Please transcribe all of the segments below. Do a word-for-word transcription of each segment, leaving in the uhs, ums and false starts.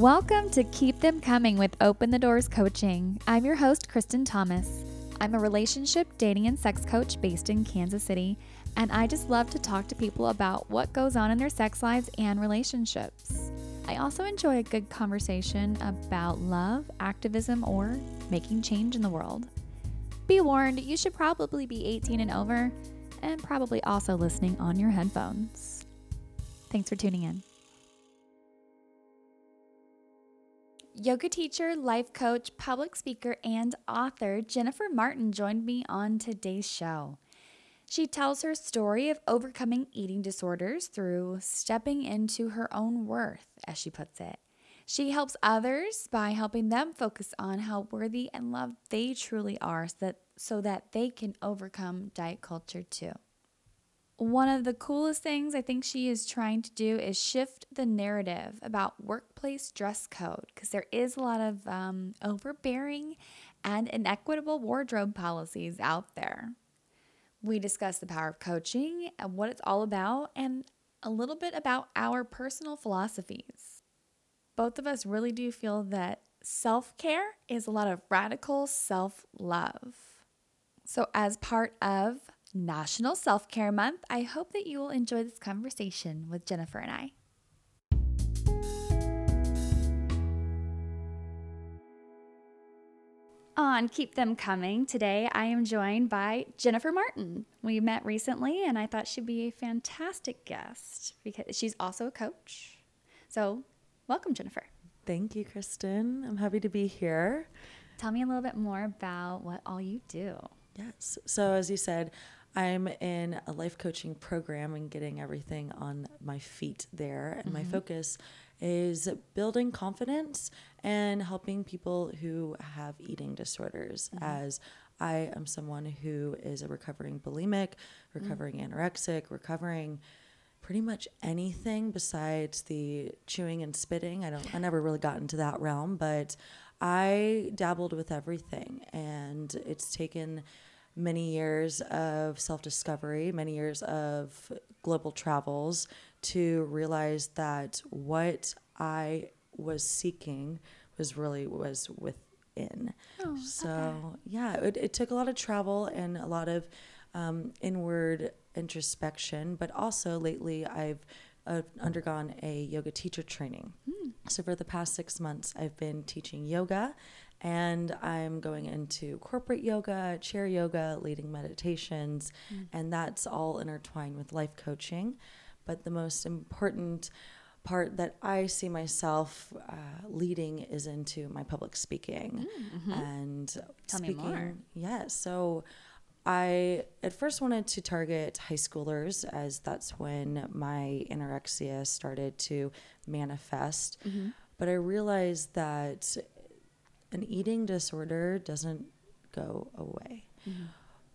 Welcome to Keep Them Coming with Open the Doors Coaching. I'm your host, Kristen Thomas. I'm a relationship, dating, and sex coach based in Kansas City, and I just love to talk to people about what goes on in their sex lives and relationships. I also enjoy a good conversation about love, activism, or making change in the world. Be warned, you should probably be eighteen and over, and probably also listening on your headphones. Thanks for tuning in. Yoga teacher, life coach, public speaker, and author Jennifer Martin joined me on today's show. She tells her story of overcoming eating disorders through stepping into her own worth, as she puts it. She helps others by helping them focus on how worthy and loved they truly are so that, so that they can overcome diet culture too. One of the coolest things I think she is trying to do is shift the narrative about workplace dress code, because there is a lot of um, overbearing and inequitable wardrobe policies out there. We discuss the power of coaching and what it's all about, and a little bit about our personal philosophies. Both of us really do feel that self-care is a lot of radical self-love. So as part of National Self-Care Month, I hope that you will enjoy this conversation with Jennifer and I. On Keep Them Coming today, I am joined by Jennifer Martin. We met recently, and I thought she'd be a fantastic guest because she's also a coach. So welcome, Jennifer. Thank you, Kristen. I'm happy to be here. Tell me a little bit more about what all you do. Yes. So as you said, I'm in a life coaching program and getting everything on my feet there. And mm-hmm. my focus is building confidence and helping people who have eating disorders, mm-hmm. as I am someone who is a recovering bulimic, recovering mm-hmm. anorexic, recovering pretty much anything besides the chewing and spitting. I don't, I never really got into that realm, but I dabbled with everything, and it's taken many years of self-discovery, many years of global travels to realize that what I was seeking was really was within. Oh, so okay. yeah, it, it took a lot of travel and a lot of um, inward introspection, but also lately I've I've undergone a yoga teacher training. Mm. So for the past six months, I've been teaching yoga, and I'm going into corporate yoga, chair yoga, leading meditations, mm. and that's all intertwined with life coaching. But the most important part that I see myself uh, leading is into my public speaking. Mm-hmm. And Tell speaking, me more. Yeah, so I at first wanted to target high schoolers, as that's when my anorexia started to manifest. Mm-hmm. But I realized that an eating disorder doesn't go away. Mm-hmm.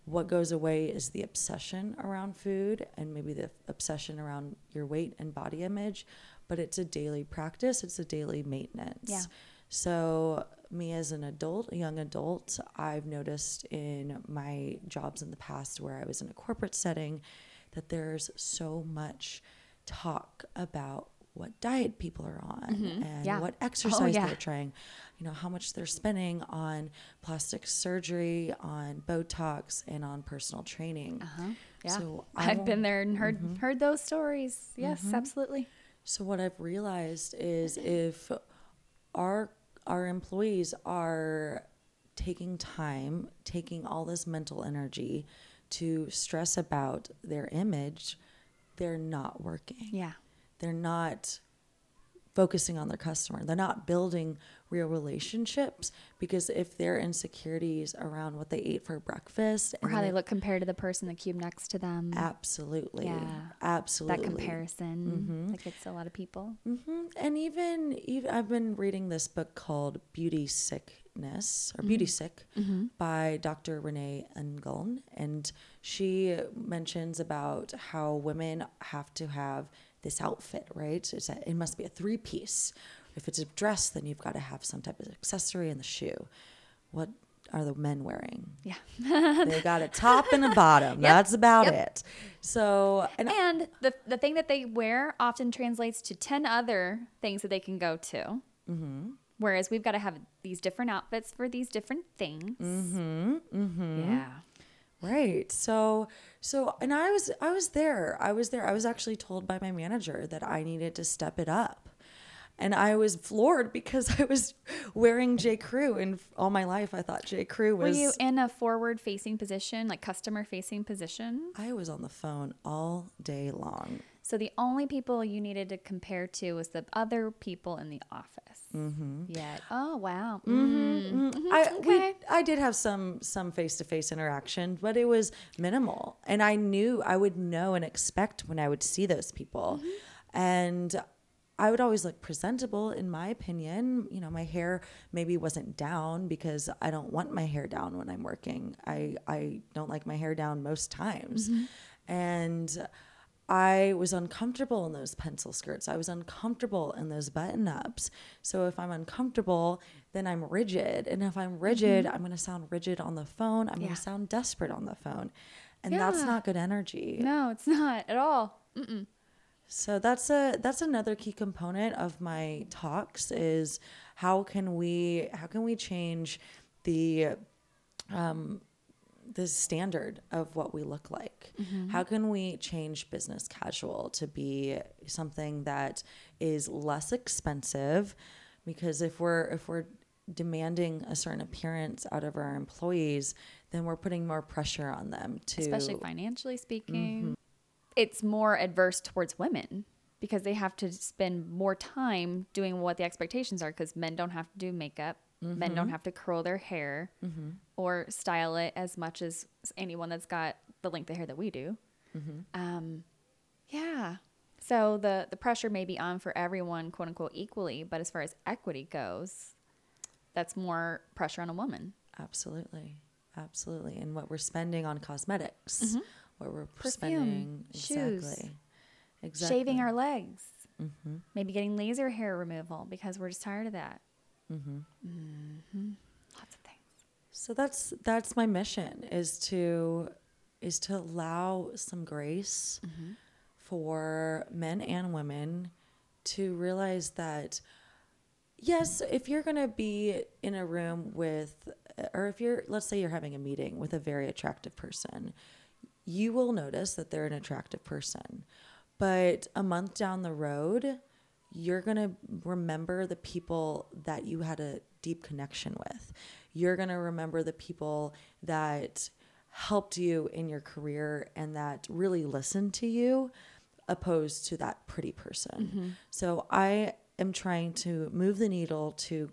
What goes away is the obsession around food, and maybe the obsession around your weight and body image, but it's a daily practice. It's a daily maintenance. Yeah. So me as an adult, a young adult, I've noticed in my jobs in the past where I was in a corporate setting that there's so much talk about what diet people are on, mm-hmm. and yeah. what exercise oh, yeah. they're trying, you know, how much they're spending on plastic surgery, on Botox, and on personal training. Uh-huh. Yeah. So I've been there and heard, mm-hmm. heard those stories. Yes, mm-hmm. absolutely. So what I've realized is if our Our employees are taking time, taking all this mental energy to stress about their image, they're not working. Yeah. They're not focusing on their customer. They're not building real relationships, because if their insecurities around what they ate for breakfast or how they look compared to the person in the cube next to them. Absolutely. Yeah. Absolutely. That comparison. Mm-hmm. Like it's a lot of people. Mm-hmm. And even, even I've been reading this book called Beauty Sickness or mm-hmm. Beauty Sick mm-hmm. by Doctor Renee Engeln. And she mentions about how women have to have this outfit, right? It's a, it must be a three-piece. If it's a dress, then you've got to have some type of accessory and the shoe. What are the men wearing? Yeah. They got a top and a bottom. Yep. That's about yep. it. So, and, and the the thing that they wear often translates to ten other things that they can go to. Mm-hmm. Whereas we've got to have these different outfits for these different things. Mm-hmm. Mm-hmm. Yeah. Right. So, so, and I was, I was there. I was there. I was actually told by my manager that I needed to step it up. And I was floored because I was wearing J. Crew, and all my life I thought J. Crew was... Were you in a forward-facing position, like customer-facing position? I was on the phone all day long. So the only people you needed to compare to was the other people in the office. Mm-hmm. Yeah. Oh, wow. Mm-hmm. Mm-hmm. I okay. we, I did have some some face-to-face interaction, but it was minimal. And I knew, I would know and expect when I would see those people. Mm-hmm. And... I would always look presentable, in my opinion. You know, my hair maybe wasn't down because I don't want my hair down when I'm working. I, I don't like my hair down most times. Mm-hmm. And I was uncomfortable in those pencil skirts. I was uncomfortable in those button-ups. So if I'm uncomfortable, then I'm rigid. And if I'm rigid, mm-hmm. I'm going to sound rigid on the phone. I'm yeah. going to sound desperate on the phone. And yeah. that's not good energy. No, it's not at all. Mm-mm. So that's a that's another key component of my talks is how can we how can we change the um the standard of what we look like? Mm-hmm. How can we change business casual to be something that is less expensive? Because if we're if we're demanding a certain appearance out of our employees, then we're putting more pressure on them to, especially financially speaking. Mm-hmm. It's more adverse towards women because they have to spend more time doing what the expectations are, because men don't have to do makeup. Mm-hmm. Men don't have to curl their hair mm-hmm. or style it as much as anyone that's got the length of hair that we do. Mm-hmm. Um, yeah. So the, the pressure may be on for everyone, quote unquote, equally. But as far as equity goes, that's more pressure on a woman. Absolutely. Absolutely. And what we're spending on cosmetics. Mm-hmm. What we're Perfume, spending. Shoes, exactly. exactly. Shaving our legs. Mm-hmm. Maybe getting laser hair removal because we're just tired of that. Mm-hmm. Mm-hmm. Lots of things. So that's that's my mission is to is to allow some grace mm-hmm. for men and women to realize that yes, if you're going to be in a room with, or if you're, let's say you're having a meeting with a very attractive person, you will notice that they're an attractive person. But a month down the road, you're going to remember the people that you had a deep connection with. You're going to remember the people that helped you in your career and that really listened to you, opposed to that pretty person. Mm-hmm. So I am trying to move the needle to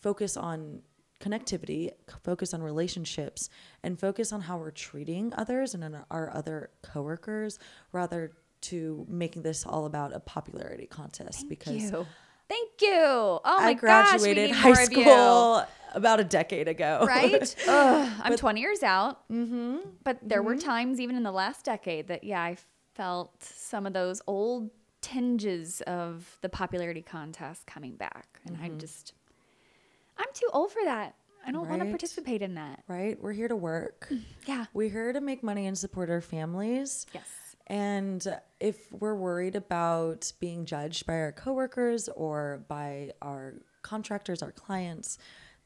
focus on connectivity, focus on relationships, and focus on how we're treating others and our other coworkers, rather to making this all about a popularity contest. Thank because you. Thank you. Oh my gosh, I graduated gosh, we need high school about a decade ago. Right? Ugh, I'm but, twenty years out. Mm-hmm. But there mm-hmm. were times even in the last decade that, yeah, I felt some of those old tinges of the popularity contest coming back. And mm-hmm. I just... I'm too old for that. I don't right. want to participate in that. Right? We're here to work. Yeah. We're here to make money and support our families. Yes. And if we're worried about being judged by our coworkers or by our contractors, our clients,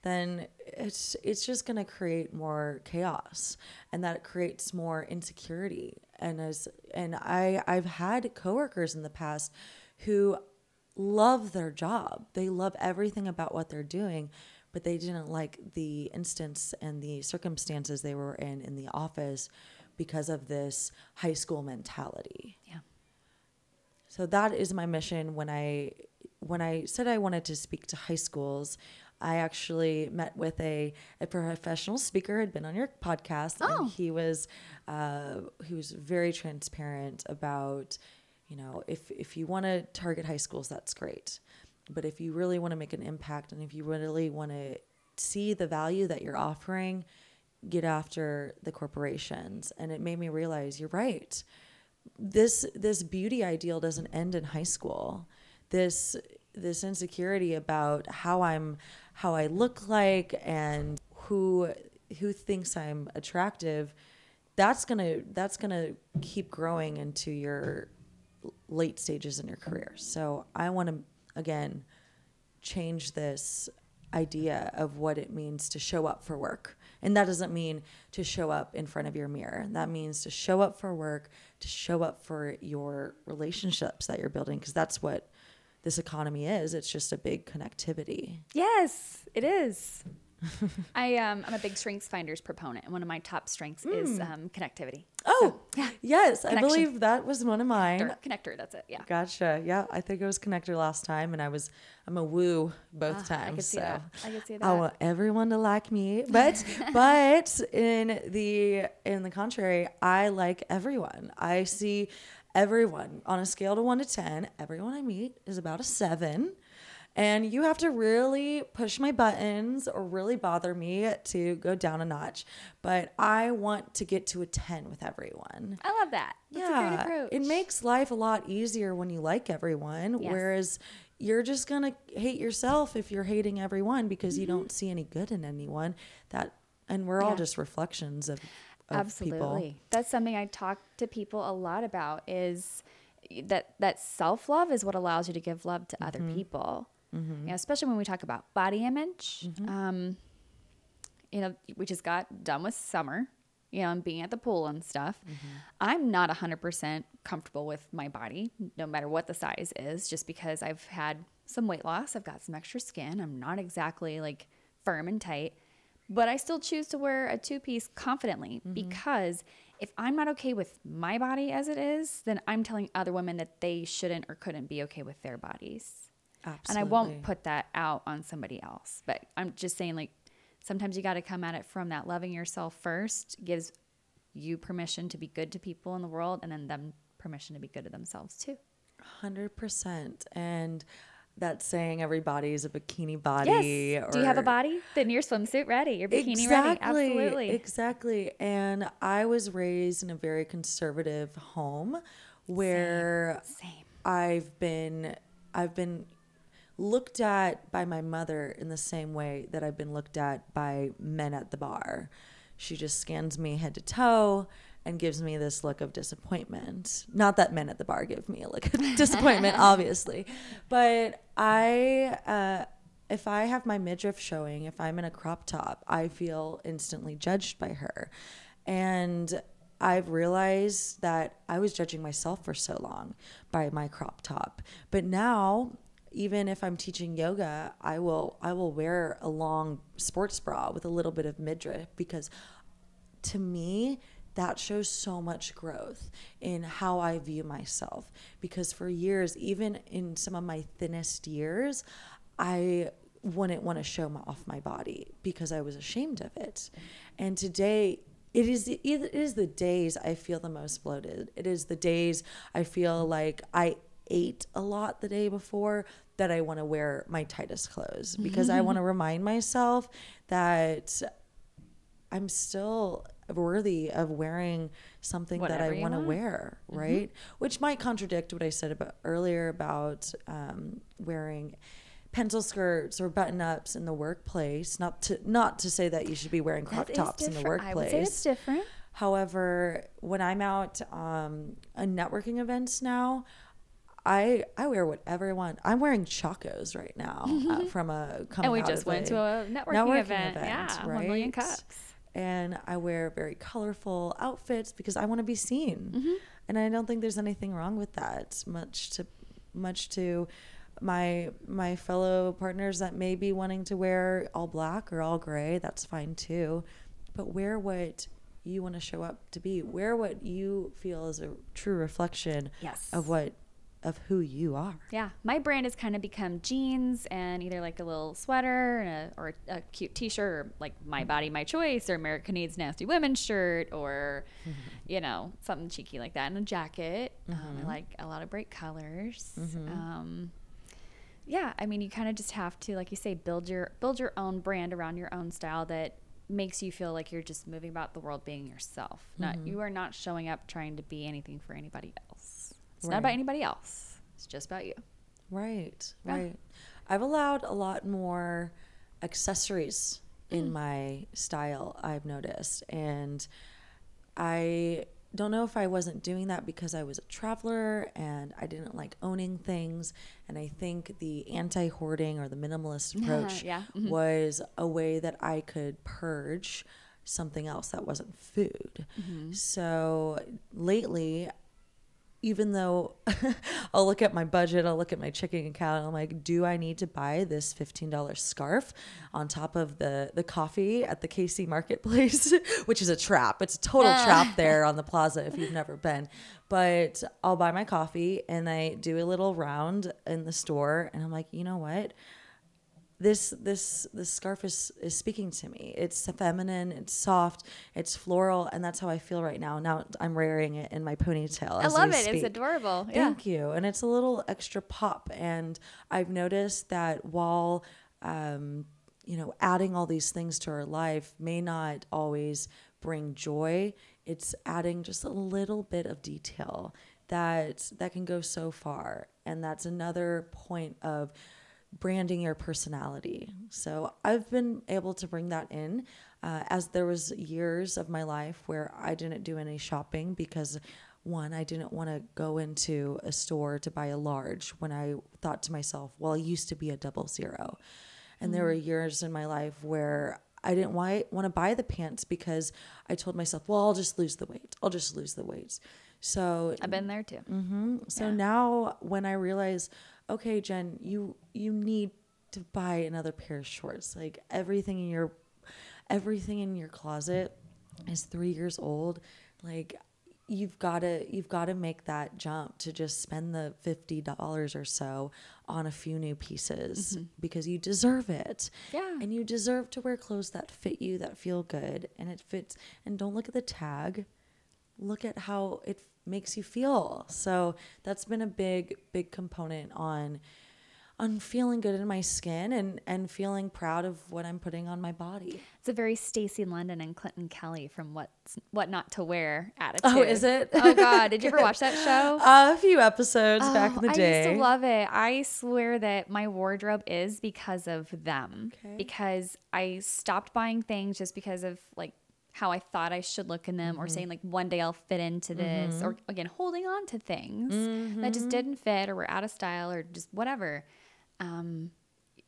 then it's it's just going to create more chaos, and that creates more insecurity. And as and I I've had coworkers in the past who love their job. They love everything about what they're doing, but they didn't like the instance and the circumstances they were in in the office because of this high school mentality. Yeah. So that is my mission. When I when I said I wanted to speak to high schools, I actually met with a, a professional speaker who had been on your podcast, oh. and he was uh, he was very transparent about, you know, if, if you want to target high schools, that's great. But if you really want to make an impact, and if you really want to see the value that you're offering, get after the corporations. And it made me realize, you're right. This this beauty ideal doesn't end in high school. This this insecurity about how I'm how I look like and who who thinks I'm attractive, that's gonna that's gonna keep growing into your late stages in your career. So I want to, again, change this idea of what it means to show up for work. And that doesn't mean to show up in front of your mirror. That means to show up for work, to show up for your relationships that you're building, because that's what this economy is. It's just a big connectivity. Yes, it is. I um I'm a big Strengths Finders proponent, and one of my top strengths mm. is um connectivity. Oh, so, yeah. Yes, connection. I believe that was one of mine. Connector, connector that's it. Yeah. Gotcha. Yeah, I think it was connector last time, and I was I'm a woo both uh, times. I could see so that. I could see that. I want everyone to like me, but but in the in the contrary, I like everyone. I see everyone on a scale to one to ten. Everyone I meet is about a seven. And you have to really push my buttons or really bother me to go down a notch. But I want to get to a ten with everyone. I love that. That's yeah, a great approach. It makes life a lot easier when you like everyone. Yes. Whereas you're just going to hate yourself if you're hating everyone because mm-hmm. you don't see any good in anyone. That, and we're yeah. all just reflections of, of Absolutely. people. Absolutely. That's something I talk to people a lot about is that, that self-love is what allows you to give love to mm-hmm. other people. Mm-hmm. You know, especially when we talk about body image, mm-hmm. um, you know, we just got done with summer, you know, and being at the pool and stuff. Mm-hmm. I'm not one hundred percent comfortable with my body, no matter what the size is, just because I've had some weight loss. I've got some extra skin. I'm not exactly like firm and tight, but I still choose to wear a two-piece confidently mm-hmm. because if I'm not okay with my body as it is, then I'm telling other women that they shouldn't or couldn't be okay with their bodies. Absolutely. And I won't put that out on somebody else, but I'm just saying, like, sometimes you got to come at it from that loving yourself first gives you permission to be good to people in the world, and then them permission to be good to themselves too. one hundred percent. And that saying, everybody is a bikini body. Yes. Or... Do you have a body? Then your swimsuit ready, your bikini exactly. ready. Absolutely. Exactly. And I was raised in a very conservative home where Same. Same. I've been, I've been, looked at by my mother in the same way that I've been looked at by men at the bar. She just scans me head to toe and gives me this look of disappointment. Not that men at the bar give me a look of disappointment, obviously. But I, uh, if I have my midriff showing, if I'm in a crop top, I feel instantly judged by her. And I've realized that I was judging myself for so long by my crop top. But now... Even if I'm teaching yoga, I will I will wear a long sports bra with a little bit of midriff, because to me that shows so much growth in how I view myself. Because for years, even in some of my thinnest years, I wouldn't want to show my, off my body because I was ashamed of it. And today It is, it is the days I feel the most bloated. It is the days I feel like I ate a lot the day before that I want to wear my tightest clothes, because I want to remind myself that I'm still worthy of wearing something Whatever that I want to wear, right? Mm-hmm. Which might contradict what I said about earlier about um, wearing pencil skirts or button-ups in the workplace. Not to not to say that you should be wearing crop tops in the workplace. I would say it's different. However, when I'm out um, on networking events now, I, I wear whatever I want. I'm wearing Chacos right now uh, from a coming And we out just went a to a networking, networking event. event. Yeah, right? One Million Cups. And I wear very colorful outfits because I want to be seen. Mm-hmm. And I don't think there's anything wrong with that. Much to much to my my fellow partners that may be wanting to wear all black or all gray, that's fine too. But wear what you want to show up to be. Wear what you feel is a true reflection yes. of what of who you are. Yeah. My brand has kind of become jeans and either like a little sweater and a, or a cute t-shirt, or like My Body, My Choice, or America Needs Nasty Women shirt, or, mm-hmm. you know, something cheeky like that, and a jacket. Mm-hmm. Um, I like a lot of bright colors. Mm-hmm. Um, yeah. I mean, you kind of just have to, like you say, build your, build your own brand around your own style that makes you feel like you're just moving about the world being yourself. Not, mm-hmm. you are not showing up trying to be anything for anybody else. It's right. not about anybody else. It's just about you. Right, yeah. right. I've allowed a lot more accessories mm. in my style, I've noticed. And I don't know if I wasn't doing that because I was a traveler and I didn't like owning things. And I think the anti-hoarding or the minimalist approach yeah. mm-hmm. was a way that I could purge something else that wasn't food. Mm-hmm. So lately, even though I'll look at my budget, I'll look at my checking account, and I'm like, do I need to buy this fifteen dollars scarf on top of the, the coffee at the K C Marketplace, which is a trap. It's a total uh. trap there on the plaza if you've never been. But I'll buy my coffee, and I do a little round in the store, and I'm like, you know what? This this this scarf is, is speaking to me. It's feminine, it's soft, it's floral, and that's how I feel right now. Now I'm wearing it in my ponytail. I love it. Speak. It's adorable. Thank yeah. you. And it's a little extra pop. And I've noticed that while um, you know, adding all these things to our life may not always bring joy, it's adding just a little bit of detail that that can go so far. And that's another point of branding your personality. So I've been able to bring that in uh, as there was years of my life where I didn't do any shopping because one, I didn't want to go into a store to buy a large when I thought to myself, well, I used to be a double zero. And mm-hmm. there were years in my life where I didn't want to buy the pants because I told myself, well, I'll just lose the weight. I'll just lose the weight. So I've been there too. Mm-hmm. So yeah. now when I realize, okay, Jen, you, you need to buy another pair of shorts. Like everything in your, everything in your closet is three years old. Like you've got to, you've got to make that jump to just spend the fifty dollars or so on a few new pieces mm-hmm. because you deserve it. Yeah. And you deserve to wear clothes that fit you, that feel good. And it fits. And don't look at the tag. Look at how it makes you feel. So that's been a big, big component on on feeling good in my skin and, and feeling proud of what I'm putting on my body. It's a very Stacey London and Clinton Kelly from What's, What Not to Wear attitude. Oh, is it? Oh, God. Did you ever watch that show? Uh, a few episodes oh, back in the day. I used to love it. I swear that my wardrobe is because of them. Okay. Because I stopped buying things just because of like how I thought I should look in them mm-hmm. or saying like one day I'll fit into this mm-hmm. or again, holding on to things mm-hmm. that just didn't fit or were out of style or just whatever. Um,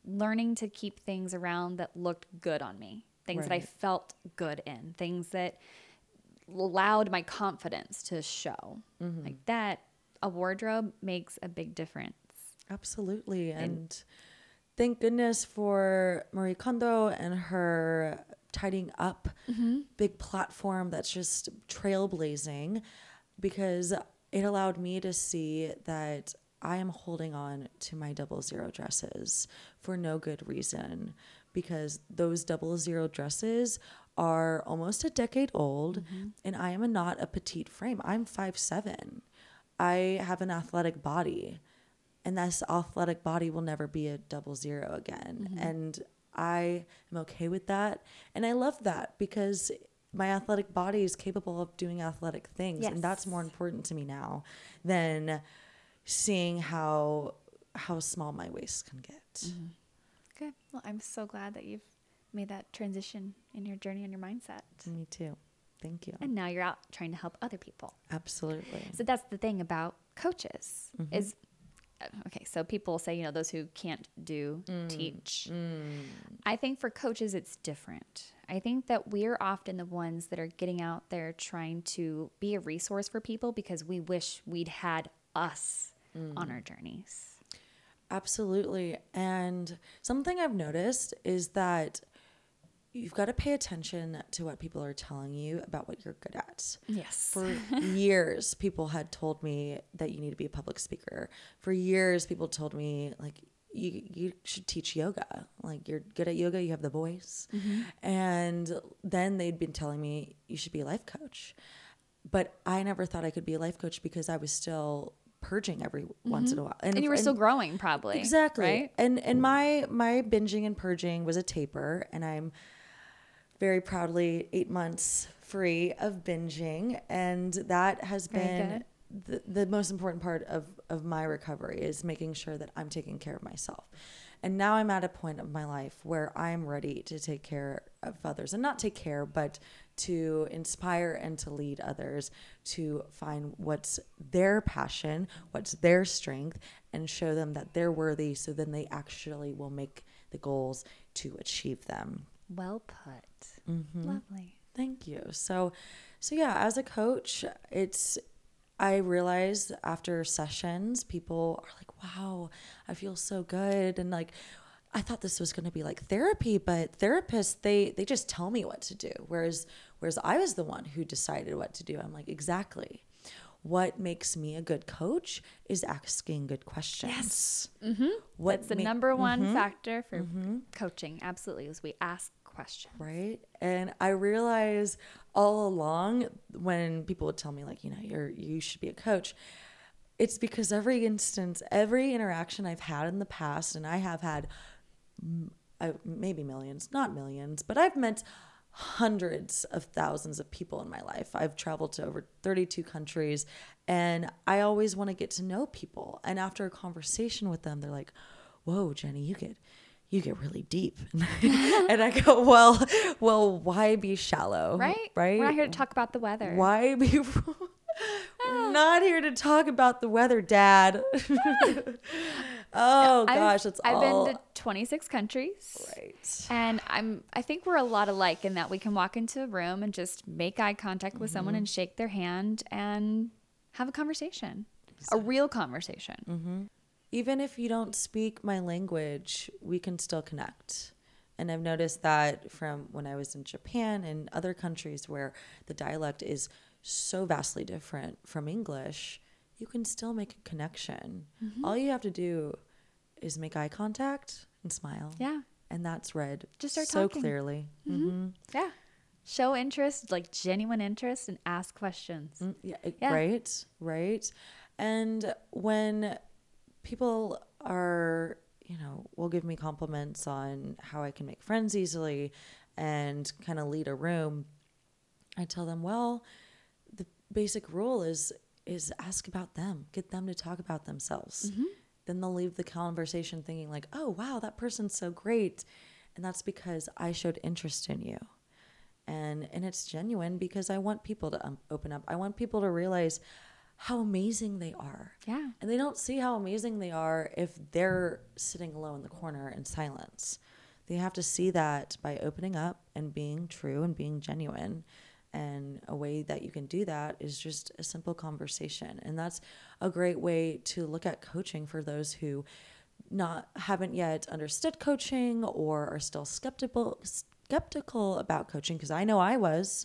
learning to keep things around that looked good on me, things right. that I felt good in, things that allowed my confidence to show mm-hmm. like that. A wardrobe makes a big difference. Absolutely. And, and thank goodness for Marie Kondo and her tidying up mm-hmm. big platform that's just trailblazing, because it allowed me to see that I am holding on to my double zero dresses for no good reason, because those double zero dresses are almost a decade old mm-hmm. and I am not a petite frame. I'm five seven. I have an athletic body, and this athletic body will never be a double zero again. Mm-hmm. And I am okay with that. And I love that because my athletic body is capable of doing athletic things. Yes. And that's more important to me now than seeing how how small my waist can get. Mm-hmm. Okay. Well, I'm so glad that you've made that transition in your journey and your mindset. Me too. Thank you. And now you're out trying to help other people. Absolutely. So that's the thing about coaches mm-hmm. is okay, so people say, you know, those who can't do mm. teach. Mm. I think for coaches, it's different. I think that we're often the ones that are getting out there trying to be a resource for people because we wish we'd had us mm. on our journeys. Absolutely. And something I've noticed is that you've got to pay attention to what people are telling you about what you're good at. Yes. For years, people had told me that you need to be a public speaker. For years, people told me, like, you you should teach yoga. Like, you're good at yoga. You have the voice. Mm-hmm. And then they'd been telling me you should be a life coach. But I never thought I could be a life coach because I was still purging every mm-hmm. once in a while. And, and you were and, still growing probably. Exactly. Right? And, and my, my binging and purging was a taper, and I'm very proudly eight months free of binging. And that has been the, the most important part of, of my recovery is making sure that I'm taking care of myself. And now I'm at a point of my life where I'm ready to take care of others, and not take care, but to inspire and to lead others to find what's their passion, what's their strength, and show them that they're worthy, so then they actually will make the goals to achieve them. Well put. Mm-hmm. Lovely. Thank you. So, so yeah, as a coach, it's, I realized after sessions, people are like, wow, I feel so good. And like, I thought this was going to be like therapy, but therapists, they, they just tell me what to do. Whereas, whereas I was the one who decided what to do. I'm like, exactly. What makes me a good coach is asking good questions. Yes. Mm-hmm. What That's the ma- number one mm-hmm. factor for mm-hmm. coaching. Absolutely. Is we ask questions. Right. And I realize all along when people would tell me like, you know, you're, you should be a coach, it's because every instance, every interaction I've had in the past, and I have had uh, maybe millions, not millions, but I've met hundreds of thousands of people in my life. I've traveled to over thirty-two countries, and I always want to get to know people. And after a conversation with them, they're like, whoa, Jenny, you get you get really deep. And I go, well, well, why be shallow? Right. Right. We're not here to talk about the weather. Why be, we're not here to talk about the weather, Dad. Oh now, gosh. That's I've all. Been to twenty-six countries. Right. And I'm, I think we're a lot alike in that we can walk into a room and just make eye contact with mm-hmm. someone and shake their hand and have a conversation, exactly. a real conversation. Mm-hmm. Even if you don't speak my language, we can still connect. And I've noticed that from when I was in Japan and other countries where the dialect is so vastly different from English, you can still make a connection. Mm-hmm. All you have to do is make eye contact and smile. Yeah. And that's read Just start so talking. Clearly. Mm-hmm. Mm-hmm. Yeah. Show interest, like genuine interest, and ask questions. Mm, yeah, yeah. Right, right. And when people are, you know, will give me compliments on how I can make friends easily and kind of lead a room, I tell them, well, the basic rule is is ask about them. Get them to talk about themselves. Mm-hmm. Then they'll leave the conversation thinking like, oh, wow, that person's so great. And that's because I showed interest in you. And and it's genuine, because I want people to um, open up. I want people to realize how amazing they are. Yeah. And they don't see how amazing they are if they're sitting low in the corner in silence. They have to see that by opening up and being true and being genuine. And a way that you can do that is just a simple conversation. And that's a great way to look at coaching for those who not haven't yet understood coaching or are still skeptical skeptical about coaching, because I know I was.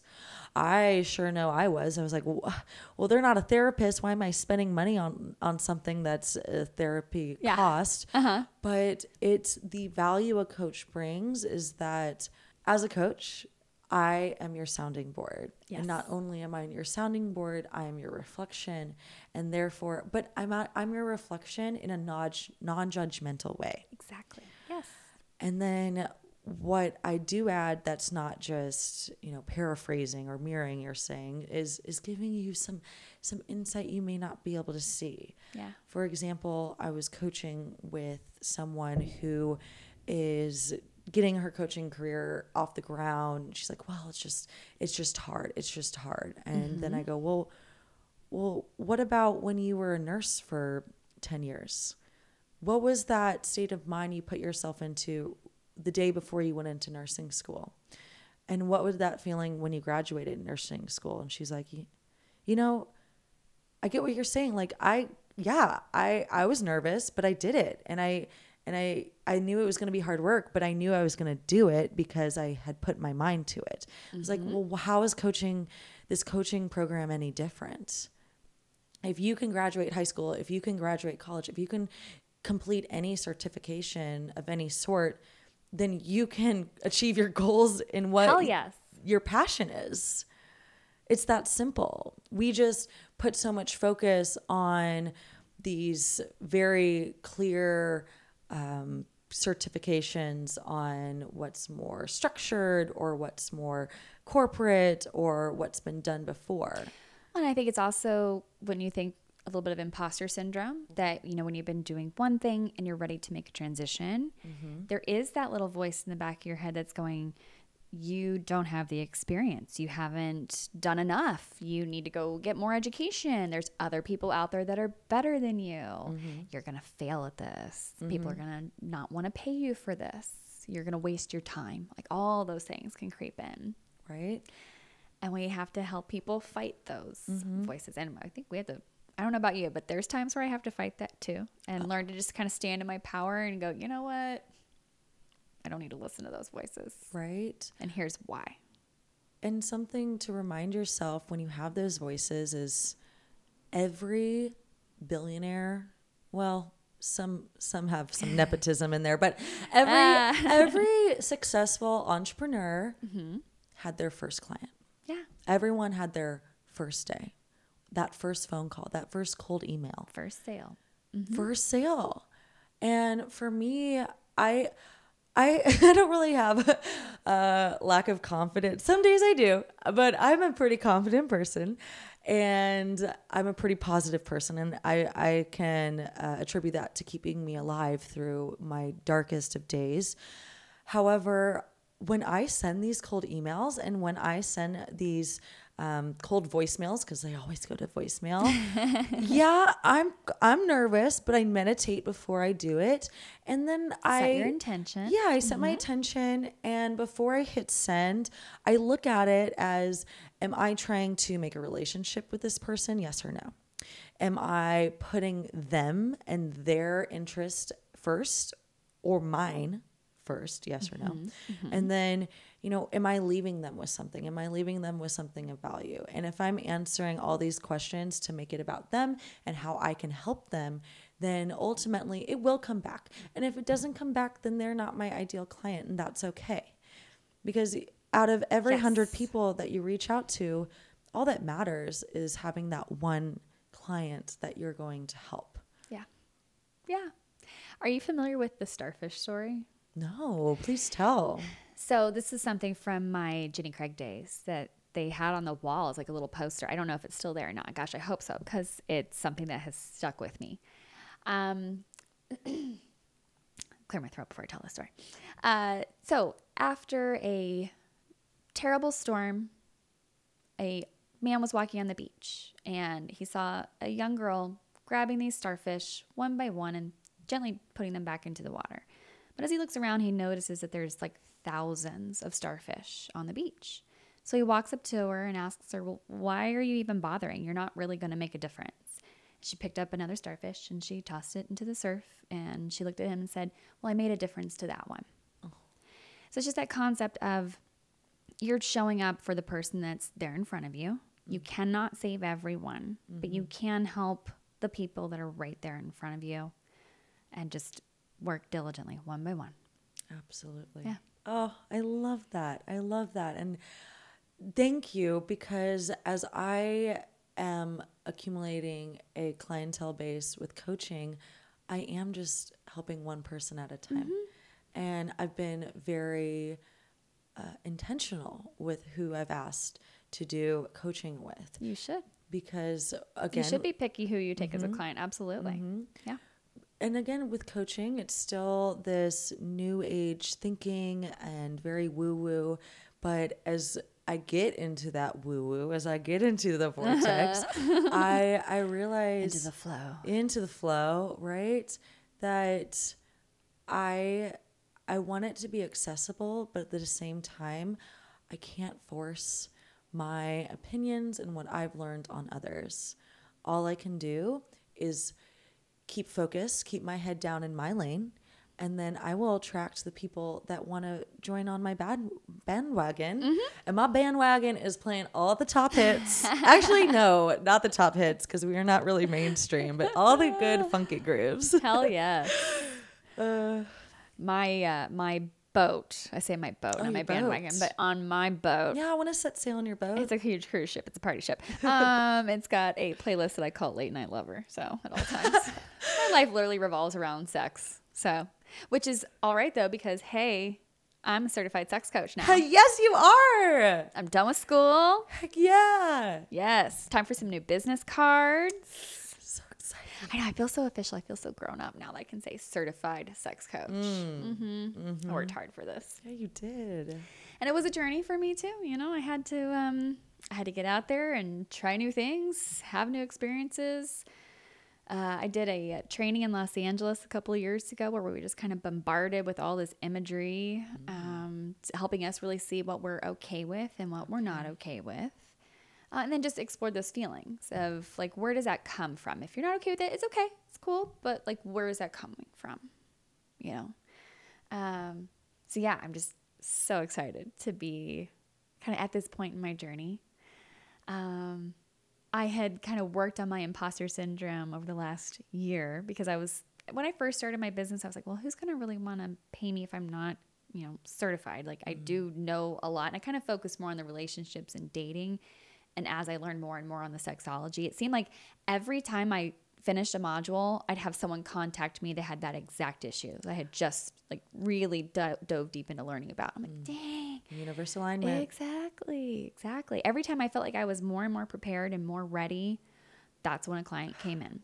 I sure know I was. I was like, well, well, they're not a therapist. Why am I spending money on, on something that's a therapy yeah. cost? Uh-huh. But it's the value a coach brings is that as a coach, I am your sounding board. Yes. And not only am I your sounding board, I am your reflection. And therefore, but I'm at, I'm your reflection in a non non-judgmental way. Exactly. Yes. And then what I do add that's not just, you know, paraphrasing or mirroring your saying is is giving you some some insight you may not be able to see. Yeah. For example, I was coaching with someone who is getting her coaching career off the ground. She's like, well, it's just it's just hard. It's just hard. And mm-hmm. then I go, well, well, what about when you were a nurse for ten years? What was that state of mind you put yourself into the day before you went into nursing school? And what was that feeling when you graduated nursing school? And she's like, you know, I get what you're saying. Like I, yeah, I, I was nervous, but I did it. And I, and I, I knew it was going to be hard work, but I knew I was going to do it because I had put my mind to it. Mm-hmm. I was like, well, how is coaching, this coaching program any different? If you can graduate high school, if you can graduate college, if you can complete any certification of any sort, then you can achieve your goals in what yes. your passion is. It's that simple. We just put so much focus on these very clear um, certifications on what's more structured or what's more corporate or what's been done before. And I think it's also when you think a little bit of imposter syndrome that, you know, when you've been doing one thing and you're ready to make a transition, mm-hmm. there is that little voice in the back of your head that's going, you don't have the experience. You haven't done enough. You need to go get more education. There's other people out there that are better than you. Mm-hmm. You're going to fail at this. Mm-hmm. People are going to not want to pay you for this. You're going to waste your time. Like all those things can creep in. Right. And we have to help people fight those mm-hmm. voices. And I think we have to, I don't know about you, but there's times where I have to fight that too and oh. learn to just kind of stand in my power and go, you know what? I don't need to listen to those voices. Right. And here's why. And something to remind yourself when you have those voices is every billionaire, well, some some have some nepotism in there, but every uh. every successful entrepreneur mm-hmm. had their first client. Yeah. Everyone had their first day, that first phone call, that first cold email. First sale. Mm-hmm. First sale. And for me, I... I, I don't really have a uh, lack of confidence. Some days I do, but I'm a pretty confident person and I'm a pretty positive person. And I, I can uh, attribute that to keeping me alive through my darkest of days. However, when I send these cold emails and when I send these um, cold voicemails, because they always go to voicemail, yeah, I'm I'm nervous, but I meditate before I do it, and then set I set your intention. Yeah, I set mm-hmm. my intention, and before I hit send, I look at it as: am I trying to make a relationship with this person? Yes or no? Am I putting them and their interest first, or mine? First, yes or no. Mm-hmm. And then, you know, am I leaving them with something? Am I leaving them with something of value? And if I'm answering all these questions to make it about them and how I can help them, then ultimately it will come back. And if it doesn't come back, then they're not my ideal client, and that's okay. Because out of every yes. hundred people that you reach out to, all that matters is having that one client that you're going to help. Yeah. Yeah. Are you familiar with the starfish story? No, please tell. So this is something from my Jenny Craig days that they had on the wall as like a little poster. I don't know if it's still there or not. Gosh, I hope so, because it's something that has stuck with me. Um, clear my throat before I tell this story. Uh, so after a terrible storm, a man was walking on the beach and he saw a young girl grabbing these starfish one by one and gently putting them back into the water. But as he looks around, he notices that there's like thousands of starfish on the beach. So he walks up to her and asks her, well, why are you even bothering? You're not really going to make a difference. She picked up another starfish and she tossed it into the surf. And she looked at him and said, well, I made a difference to that one. Oh. So it's just that concept of you're showing up for the person that's there in front of you. Mm-hmm. You cannot save everyone, mm-hmm. but you can help the people that are right there in front of you and just work diligently one by one. Absolutely. Yeah. Oh, I love that. I love that. And thank you, because as I am accumulating a clientele base with coaching, I am just helping one person at a time. Mm-hmm. And I've been very uh, intentional with who I've asked to do coaching with. You should. Because again, you should be picky who you take mm-hmm. as a client. Absolutely. Mm-hmm. Yeah. And again, with coaching, it's still this new age thinking and very woo-woo. But as I get into that woo-woo, as I get into the vortex, I I realize... Into the flow. Into the flow, right? That I I want it to be accessible, but at the same time, I can't force my opinions and what I've learned on others. All I can do is... keep focus, keep my head down in my lane, and then I will attract the people that want to join on my bad bandwagon. Mm-hmm. And my bandwagon is playing all the top hits. Actually, no, not the top hits, because we are not really mainstream, but all the good funky grooves. Hell yeah. Uh, my uh, my boat, I say my boat, oh, not my bandwagon, boat. But on my boat. Yeah, I want to set sail on your boat. It's a huge cruise ship. It's a party ship. Um, it's got a playlist that I call Late Night Lover. So at all times. My life literally revolves around sex. So, which is all right though, because hey, I'm a certified sex coach now. Yes, you are. I'm done with school. Heck yeah. Yes. Time for some new business cards. So I know. I feel so official. I feel so grown up now that I can say certified sex coach. Mm. Mm-hmm. Mm-hmm. I worked hard for this. Yeah, you did. And it was a journey for me too. You know, I had to, um, I had to get out there and try new things, have new experiences. Uh, I did a, a training in Los Angeles a couple of years ago where we were just kind of bombarded with all this imagery, mm-hmm. um, helping us really see what we're okay with and what we're not okay with. Uh, and then just explore those feelings of like, where does that come from? If you're not okay with it, it's okay. It's cool. But like, where is that coming from? You know? Um, so yeah, I'm just so excited to be kind of at this point in my journey. Um, I had kind of worked on my imposter syndrome over the last year because I was, when I first started my business, I was like, well, who's going to really want to pay me if I'm not, you know, certified? Like mm-hmm. I do know a lot, and I kind of focus more on the relationships and dating. And as I learned more and more on the sexology, it seemed like every time I finished a module, I'd have someone contact me that had that exact issue that I had just like really do- dove deep into learning about. I'm like, dang. Universal alignment. Exactly. Exactly. Every time I felt like I was more and more prepared and more ready, that's when a client came in.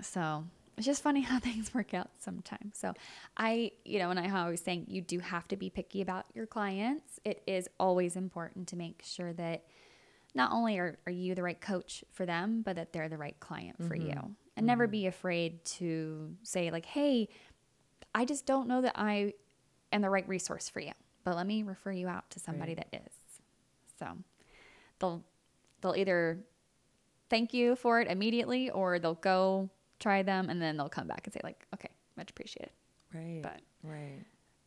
So it's just funny how things work out sometimes. So I, you know, and I always think you do have to be picky about your clients. It is always important to make sure that not only are, are you the right coach for them, but that they're the right client for mm-hmm. you. And mm-hmm. never be afraid to say like, hey, I just don't know that I am the right resource for you, but let me refer you out to somebody right. that is. So they'll, they'll either thank you for it immediately, or they'll go try them and then they'll come back and say like, okay, much appreciated. Right. But right.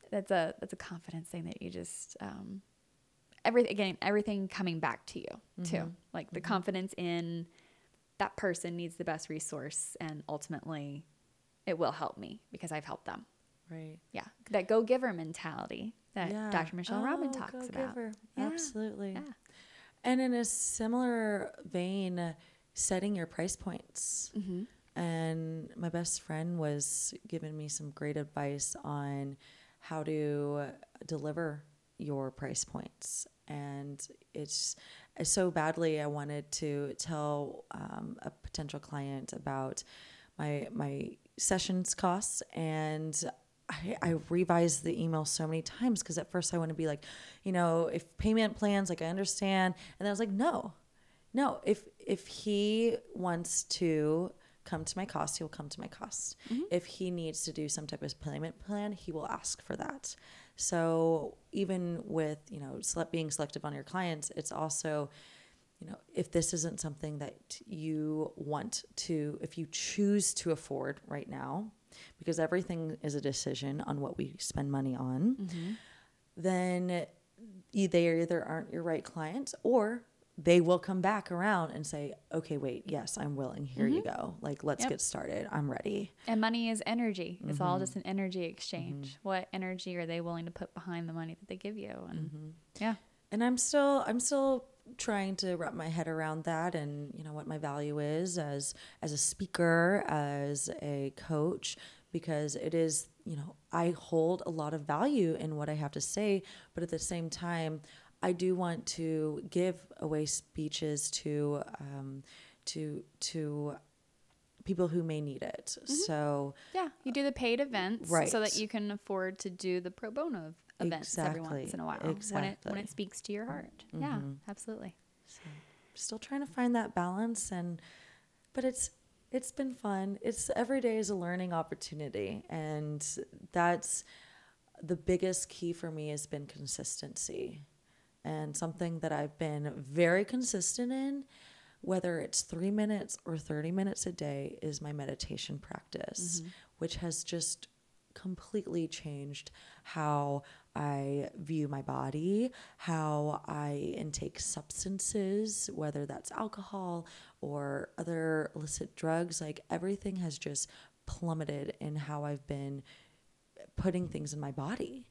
that's a, that's a confidence thing that you just, um, Everything again, everything coming back to you mm-hmm. too. Like mm-hmm. the confidence in that person needs the best resource, and ultimately it will help me because I've helped them. Right. Yeah. That go giver mentality that yeah. Doctor Michelle oh, Robin talks go about. Giver. Yeah. Absolutely. Yeah. And in a similar vein, setting your price points. Mm-hmm. And my best friend was giving me some great advice on how to deliver your price points. And it's so badly I wanted to tell um, a potential client about my my sessions costs, and I, I revised the email so many times because at first I want to be like, you know, if payment plans, like I understand, and I was like, no, no, if if he wants to come to my cost, he will come to my cost. Mm-hmm. If he needs to do some type of payment plan, he will ask for that. So even with, you know, being selective on your clients, it's also, you know, if this isn't something that you want to, if you choose to afford right now, because everything is a decision on what we spend money on, mm-hmm. then they either aren't your right client, or they will come back around and say, okay, wait, yes, I'm willing. Here mm-hmm. you go. Like, let's yep. get started. I'm ready. And money is energy. It's mm-hmm. all just an energy exchange. Mm-hmm. What energy are they willing to put behind the money that they give you? And mm-hmm. yeah. And I'm still, I'm still trying to wrap my head around that, and you know, what my value is as, as a speaker, as a coach, because it is, you know, I hold a lot of value in what I have to say, but at the same time, I do want to give away speeches to um, to to people who may need it. Mm-hmm. So yeah, you do the paid events, right. so that you can afford to do the pro bono events exactly. every once in a while exactly. when it when it speaks to your heart. Mm-hmm. Yeah, absolutely. So, still trying to find that balance, and but it's it's been fun. It's every day is a learning opportunity, and that's the biggest key for me has been consistency. And something that I've been very consistent in, whether it's three minutes or thirty minutes a day, is my meditation practice, mm-hmm. which has just completely changed how I view my body, how I intake substances, whether that's alcohol or other illicit drugs. Like everything has just plummeted in how I've been putting things in my body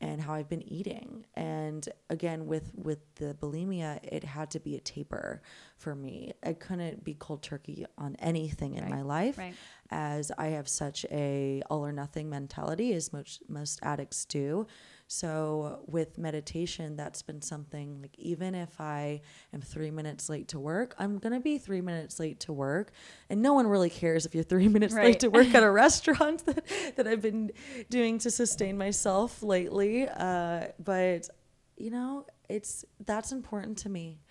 and how I've been eating. And again, with, with the bulimia, it had to be a taper for me. I couldn't be cold turkey on anything in right. my life right. as I have such a all or nothing mentality, as most, most addicts do. So with meditation, that's been something like, even if I am three minutes late to work, I'm going to be three minutes late to work. And no one really cares if you're three minutes right. late to work at a restaurant that, that I've been doing to sustain myself lately. Uh, but, you know, it's that's important to me.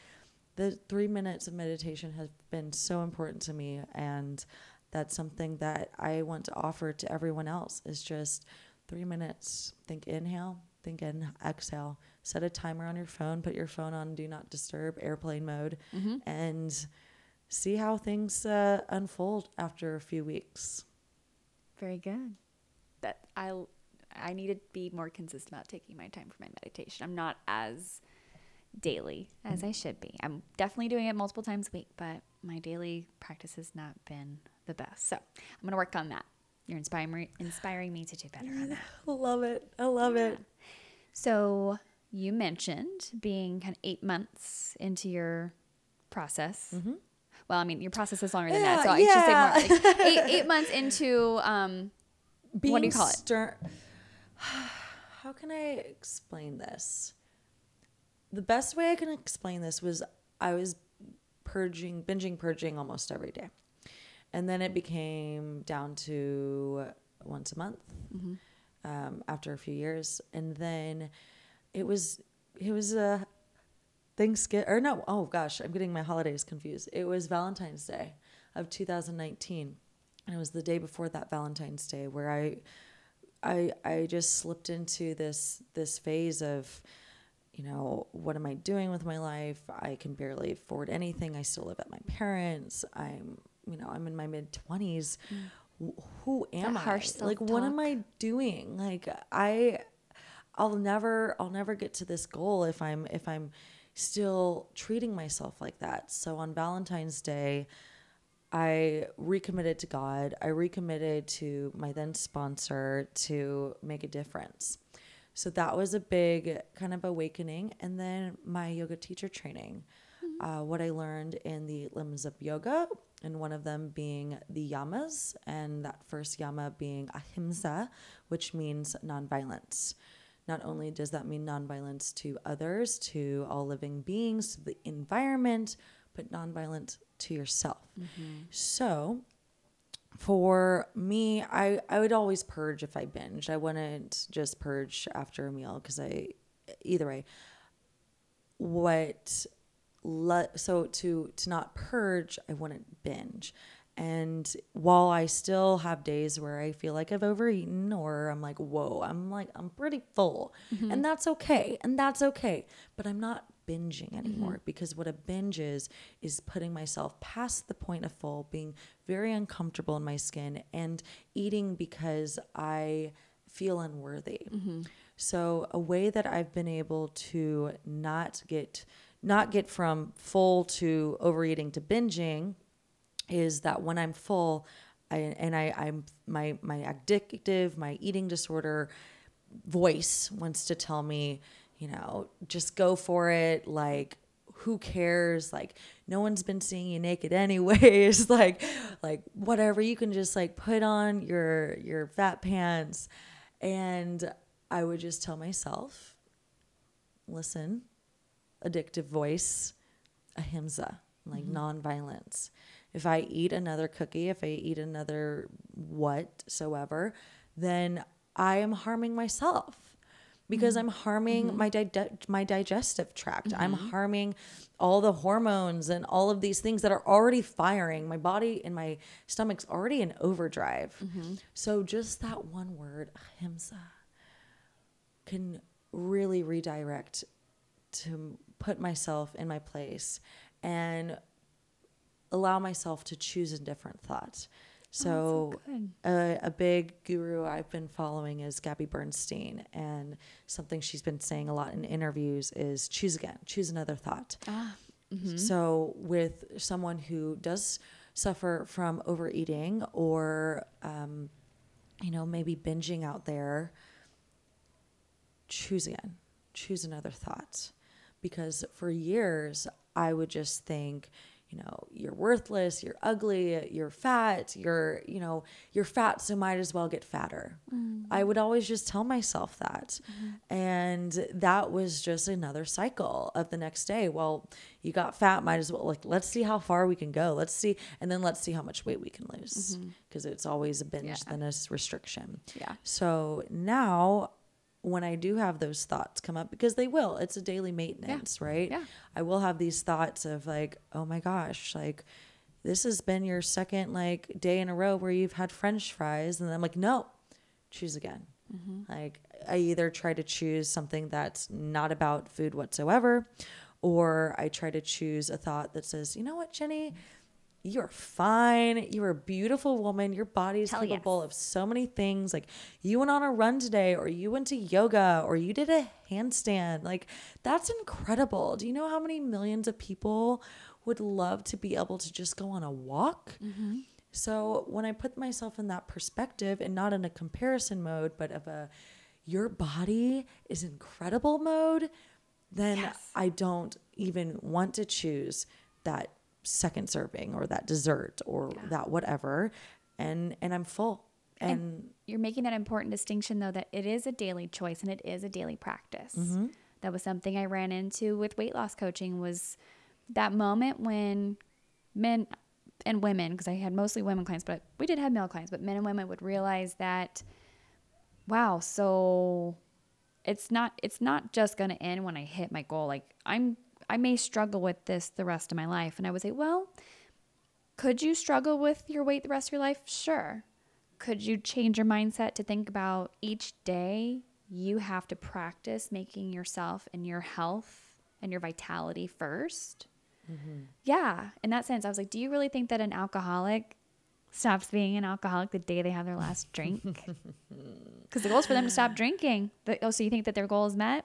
The three minutes of meditation has been so important to me, and that's something that I want to offer to everyone else is just three minutes. Think inhale, think in, exhale. Set a timer on your phone, put your phone on do not disturb, airplane mode, mm-hmm. and see how things uh, unfold after a few weeks. Very good. That I I need to be more consistent about taking my time for my meditation. I'm not as daily as mm-hmm. I should be. I'm definitely doing it multiple times a week, but my daily practice has not been the best. So I'm going to work on that. You're inspiring me, inspiring me to do better on that. I love it. I love yeah. it. So you mentioned being kind of eight months into your process. Mm-hmm. Well, I mean, your process is longer than yeah, that. So yeah. I should say more. Like eight, eight months into, um, being what do you call it? Stern- How can I explain this? The best way I can explain this was I was purging, binging, purging almost every day. And then it became down to once a month mm-hmm. um, after a few years. And then it was, it was a Thanksgiving, or no, oh gosh, I'm getting my holidays confused. It was Valentine's Day of two thousand nineteen. And it was the day before that Valentine's Day where I, I, I just slipped into this, this phase of, you know, what am I doing with my life? I can barely afford anything. I still live at my parents'. I'm, you know, I'm in my mid twenties. Mm. Who am I? Like, what am I doing? Like I, I'll never, I'll never get to this goal if I'm, if I'm still treating myself like that. So on Valentine's Day, I recommitted to God. I recommitted to my then sponsor to make a difference. So that was a big kind of awakening. And then my yoga teacher training, mm-hmm. uh, what I learned in the limbs of yoga, and one of them being the yamas, and that first yama being ahimsa, which means nonviolence. Not only does that mean nonviolence to others, to all living beings, to the environment, but nonviolence to yourself. Mm-hmm. So for me, I, I would always purge if I binged. I wouldn't just purge after a meal because I, either way, what... Let, so to, to not purge, I wouldn't binge. And while I still have days where I feel like I've overeaten or I'm like, whoa, I'm like, I'm pretty full mm-hmm. and that's okay. And that's okay. But I'm not binging anymore mm-hmm. because what a binge is, is putting myself past the point of full, being very uncomfortable in my skin and eating because I feel unworthy. Mm-hmm. So a way that I've been able to not get not get from full to overeating to binging is that when I'm full I, and I, I'm my, my addictive, my eating disorder voice wants to tell me, you know, just go for it. Like, who cares? Like, no one's been seeing you naked anyways. like, like whatever, you can just like put on your, your fat pants. And I would just tell myself, listen, addictive voice, ahimsa, like mm-hmm. nonviolence. If I eat another cookie, if I eat another whatsoever, then I am harming myself because mm-hmm. I'm harming mm-hmm. my di- my digestive tract. Mm-hmm. I'm harming all the hormones and all of these things that are already firing. My body and my stomach's already in overdrive. Mm-hmm. So just that one word, ahimsa, can really redirect to put myself in my place and allow myself to choose a different thought. So, oh, a, a big guru I've been following is Gabby Bernstein, and something she's been saying a lot in interviews is choose again, choose another thought. Ah, mm-hmm. So with someone who does suffer from overeating or, um, you know, maybe binging out there, choose again, choose another thought. Because for years, I would just think, you know, you're worthless, you're ugly, you're fat, you're, you know, you're fat, so might as well get fatter. Mm. I would always just tell myself that. Mm. And that was just another cycle of the next day. Well, you got fat, might as well, like, let's see how far we can go. Let's see. And then let's see how much weight we can lose, because mm-hmm. it's always a binge yeah. than a restriction. Yeah. So now when I do have those thoughts come up, because they will, it's a daily maintenance, yeah. right? Yeah. I will have these thoughts of like, oh my gosh, like this has been your second like day in a row where you've had French fries. And I'm like, no, choose again. Mm-hmm. Like I either try to choose something that's not about food whatsoever, or I try to choose a thought that says, you know what, Jenny, you're fine. You're a beautiful woman. Your body's Hell capable yes. of so many things. Like you went on a run today, or you went to yoga, or you did a handstand. Like that's incredible. Do you know how many millions of people would love to be able to just go on a walk? Mm-hmm. So when I put myself in that perspective, and not in a comparison mode, but of a, your body is incredible mode, then yes. I don't even want to choose that second serving or that dessert or yeah. that whatever. And, and I'm full. And, and you're making that important distinction though, that it is a daily choice and it is a daily practice. Mm-hmm. That was something I ran into with weight loss coaching, was that moment when men and women, cause I had mostly women clients, but we did have male clients, but men and women would realize that, wow, so it's not, it's not just going to end when I hit my goal. Like I'm, I may struggle with this the rest of my life. And I would say, well, could you struggle with your weight the rest of your life? Sure. Could you change your mindset to think about each day you have to practice making yourself and your health and your vitality first? Mm-hmm. Yeah. In that sense, I was like, do you really think that an alcoholic stops being an alcoholic the day they have their last drink? Because the goal is for them to stop drinking. But, oh, so you think that their goal is met?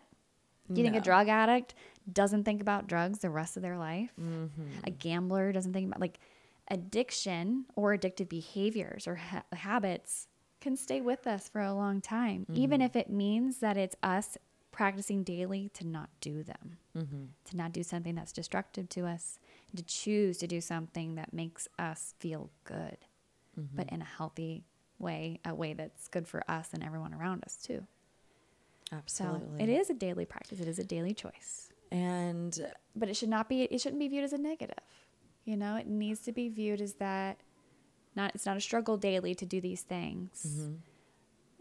Do you no. think a drug addict doesn't think about drugs the rest of their life? Mm-hmm. A gambler doesn't think about, like, addiction or addictive behaviors or ha- habits can stay with us for a long time, mm-hmm. even if it means that it's us practicing daily to not do them, mm-hmm. to not do something that's destructive to us, to choose to do something that makes us feel good, mm-hmm. but in a healthy way, a way that's good for us and everyone around us too. Absolutely. So it is a daily practice. It is a daily choice. And, but it should not be, it shouldn't be viewed as a negative. You know, it needs to be viewed as that not, it's not a struggle daily to do these things. Mm-hmm.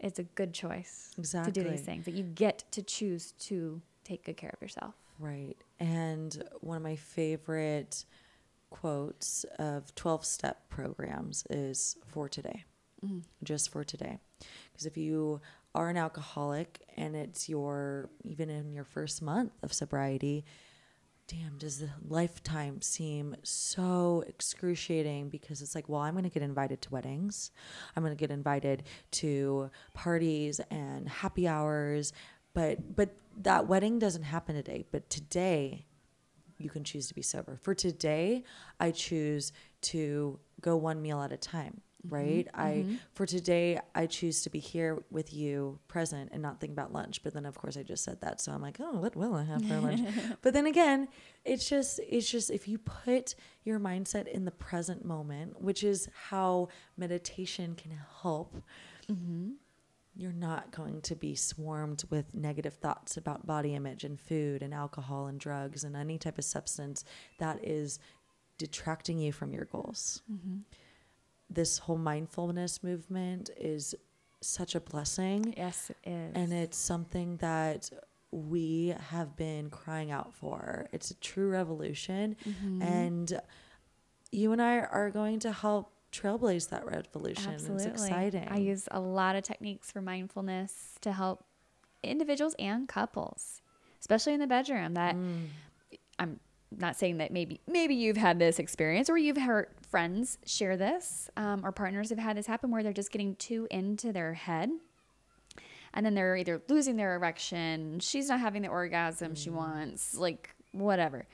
It's a good choice exactly. to do these things, that you get to choose to take good care of yourself. Right. And one of my favorite quotes of twelve step programs is for today, mm-hmm. just for today. Because if you are an alcoholic and it's your, even in your first month of sobriety, damn, does the lifetime seem so excruciating, because it's like, well, I'm going to get invited to weddings. I'm going to get invited to parties and happy hours, but, but that wedding doesn't happen today. But today you can choose to be sober. For today, I choose to go one meal at a time. Right. Mm-hmm. I, mm-hmm. for today, I choose to be here with you present and not think about lunch. But then of course I just said that. So I'm like, oh, what will I have for lunch? But then again, it's just, it's just, if you put your mindset in the present moment, which is how meditation can help, mm-hmm. you're not going to be swarmed with negative thoughts about body image and food and alcohol and drugs and any type of substance that is detracting you from your goals. Mm-hmm. This whole mindfulness movement is such a blessing. Yes, it is. And it's something that we have been crying out for. It's a true revolution. Mm-hmm. And you and I are going to help trailblaze that revolution. Absolutely. It's exciting. I use a lot of techniques for mindfulness to help individuals and couples, especially in the bedroom. That mm. I'm not saying that maybe, maybe you've had this experience, or you've heard friends share this, um, or partners have had this happen, where they're just getting too into their head, and then they're either losing their erection, she's not having the orgasm mm. she wants, like whatever.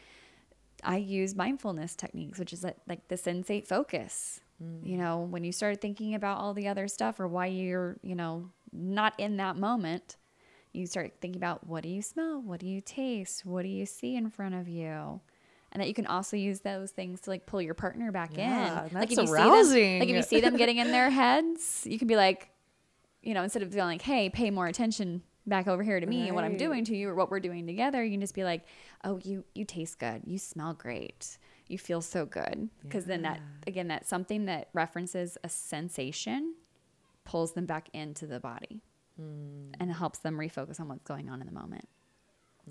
I use mindfulness techniques, which is like, like the sensate focus. Mm. You know, when you start thinking about all the other stuff, or why you're, you know, not in that moment, you start thinking about, what do you smell? What do you taste? What do you see in front of you? and that you can also use those things to like pull your partner back yeah, in. That's like if you arousing. See them, like if you see them getting in their heads, you can be like, you know, instead of feeling like, hey, pay more attention back over here to me right. and what I'm doing to you or what we're doing together, you can just be like, oh, you you taste good, you smell great, you feel so good. Because yeah. then that, again, that's something that references a sensation, pulls them back into the body mm. and helps them refocus on what's going on in the moment.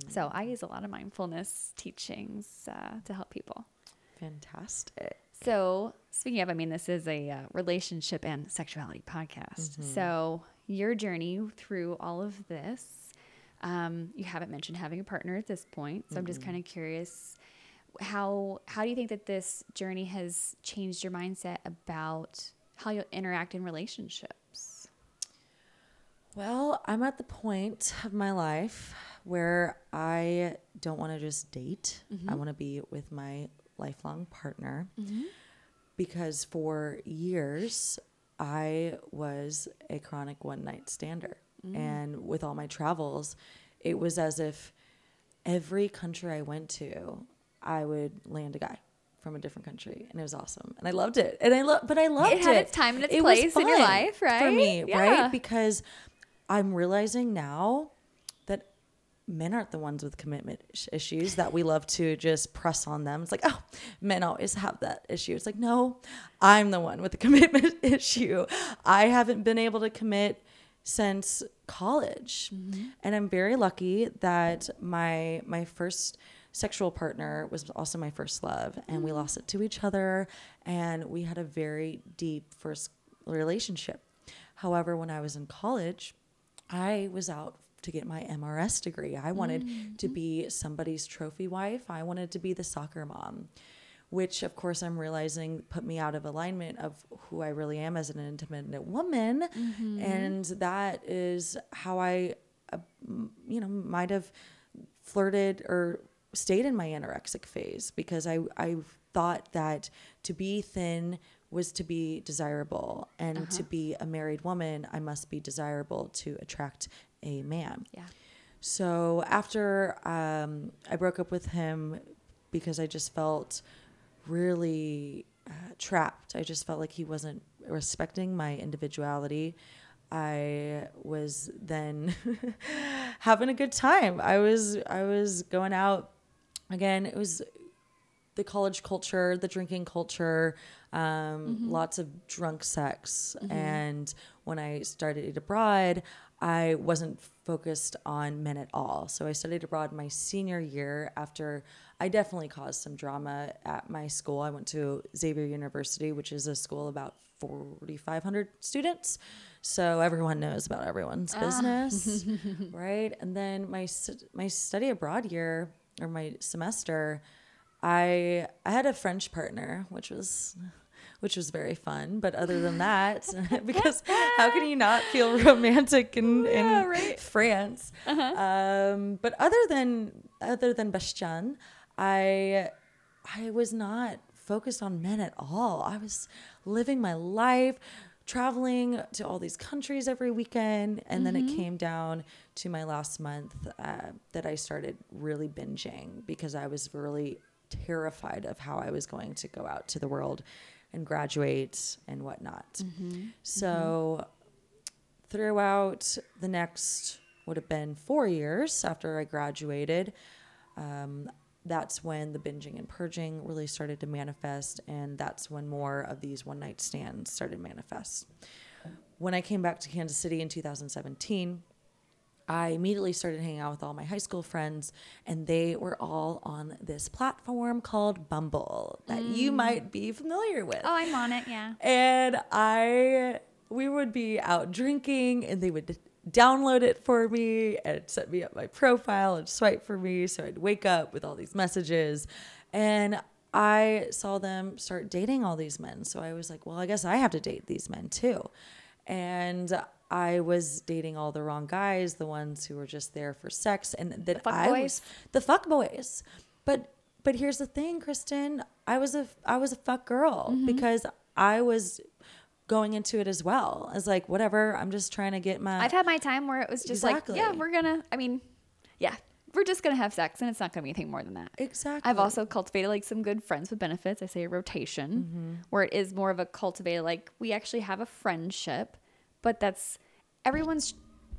Mm. So I use a lot of mindfulness teachings uh, to help people. Fantastic. So speaking of, I mean, this is a uh, relationship and sexuality podcast. Mm-hmm. So your journey through all of this, um, you haven't mentioned having a partner at this point. So mm-hmm. I'm just kind of curious, how how do you think that this journey has changed your mindset about how you interact in relationships? Well, I'm at the point of my life where I don't want to just date. Mm-hmm. I want to be with my lifelong partner mm-hmm. because for years I was a chronic one-night stander. Mm. And with all my travels, it was as if every country I went to, I would land a guy from a different country, and it was awesome, and I loved it. And I love, but I loved it. It had its time and its it place in your life, right? For me, yeah. right? Because I'm realizing now that men aren't the ones with commitment issues that we love to just press on them. It's like, oh, men always have that issue. It's like, no, I'm the one with the commitment issue. I haven't been able to commit since college, mm-hmm. and I'm very lucky that my my first sexual partner was also my first love, and mm. we lost it to each other, and we had a very deep first relationship. However, when I was in college, I was out to get my M R S degree. I wanted mm. to be somebody's trophy wife. I wanted to be the soccer mom, which of course I'm realizing put me out of alignment of who I really am as an independent woman. Mm-hmm. And that is how I, uh, you know, might have flirted or stayed in my anorexic phase, because I, I thought that to be thin was to be desirable, and uh-huh. to be a married woman, I must be desirable to attract a man. Yeah. So after um, I broke up with him because I just felt really uh, trapped. I just felt like he wasn't respecting my individuality. I was then having a good time. I was, I was going out. Again, it was the college culture, the drinking culture, um, mm-hmm. lots of drunk sex. Mm-hmm. And when I studied abroad, I wasn't focused on men at all. So I studied abroad my senior year after I definitely caused some drama at my school. I went to Xavier University, which is a school about forty-five hundred students. So everyone knows about everyone's business, ah. right? And then my my study abroad year, or my semester, I I had a French partner, which was which was very fun. But other than that, because how can you not feel romantic in, yeah, in right? France? Uh-huh. Um, but other than other than Bastien, I I was not focused on men at all. I was living my life, traveling to all these countries every weekend. And mm-hmm. then it came down to my last month uh, that I started really binging, because I was really terrified of how I was going to go out to the world and graduate and whatnot. Mm-hmm. So mm-hmm. throughout the next would have been four years after I graduated, um, that's when the binging and purging really started to manifest, and that's when more of these one-night stands started to manifest. When I came back to Kansas City in two thousand seventeen, I immediately started hanging out with all my high school friends, and they were all on this platform called Bumble that mm. you might be familiar with. Oh, I'm on it, yeah. And I, we would be out drinking, and they would download it for me and set me up my profile and swipe for me. So I'd wake up with all these messages, and I saw them start dating all these men. So I was like, well, I guess I have to date these men too. And I was dating all the wrong guys, the ones who were just there for sex. And then the I boys. was the fuck boys. But, but here's the thing, Kristen, I was a, I was a fuck girl mm-hmm. because I was going into it as well as like, whatever, I'm just trying to get my, I've had my time where it was just exactly. like, yeah, we're gonna, I mean, yeah, we're just going to have sex and it's not going to be anything more than that. Exactly. I've also cultivated like some good friends with benefits. I say a rotation mm-hmm. where it is more of a cultivated, like we actually have a friendship, but that's everyone's,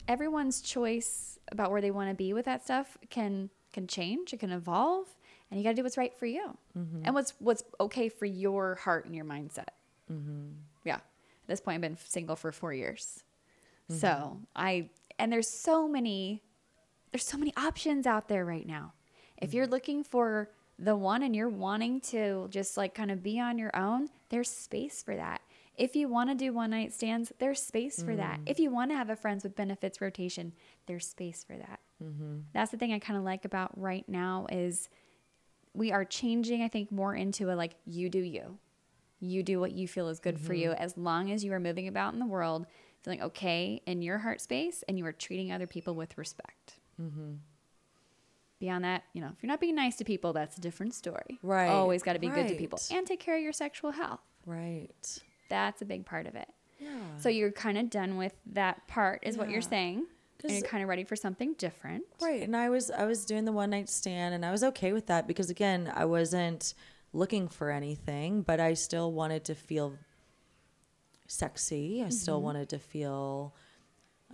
everyone's choice about where they want to be with that stuff can, can change. It can evolve and you got to do what's right for you mm-hmm. and what's, what's okay for your heart and your mindset. Mm-hmm. Yeah. At this point I've been single for four years. Mm-hmm. So I, and there's so many, there's so many options out there right now. If mm-hmm. you're looking for the one and you're wanting to just like kind of be on your own, there's space for that. If you want to do one night stands, there's space mm-hmm. for that. If you want to have a friends with benefits rotation, there's space for that. Mm-hmm. That's the thing I kind of like about right now is we are changing, I think, more into a like, you do you. You do what you feel is good mm-hmm. for you as long as you are moving about in the world, feeling okay in your heart space and you are treating other people with respect. Mm-hmm. Beyond that, you know, if you're not being nice to people, that's a different story. Right. Always got to be right. good to people and take care of your sexual health. Right. That's a big part of it. Yeah. So you're kind of done with that part is yeah. what you're saying. And you're kind of ready for something different. Right. And I was, I was doing the one night stand and I was okay with that because again, I wasn't looking for anything, but I still wanted to feel sexy. I mm-hmm. still wanted to feel,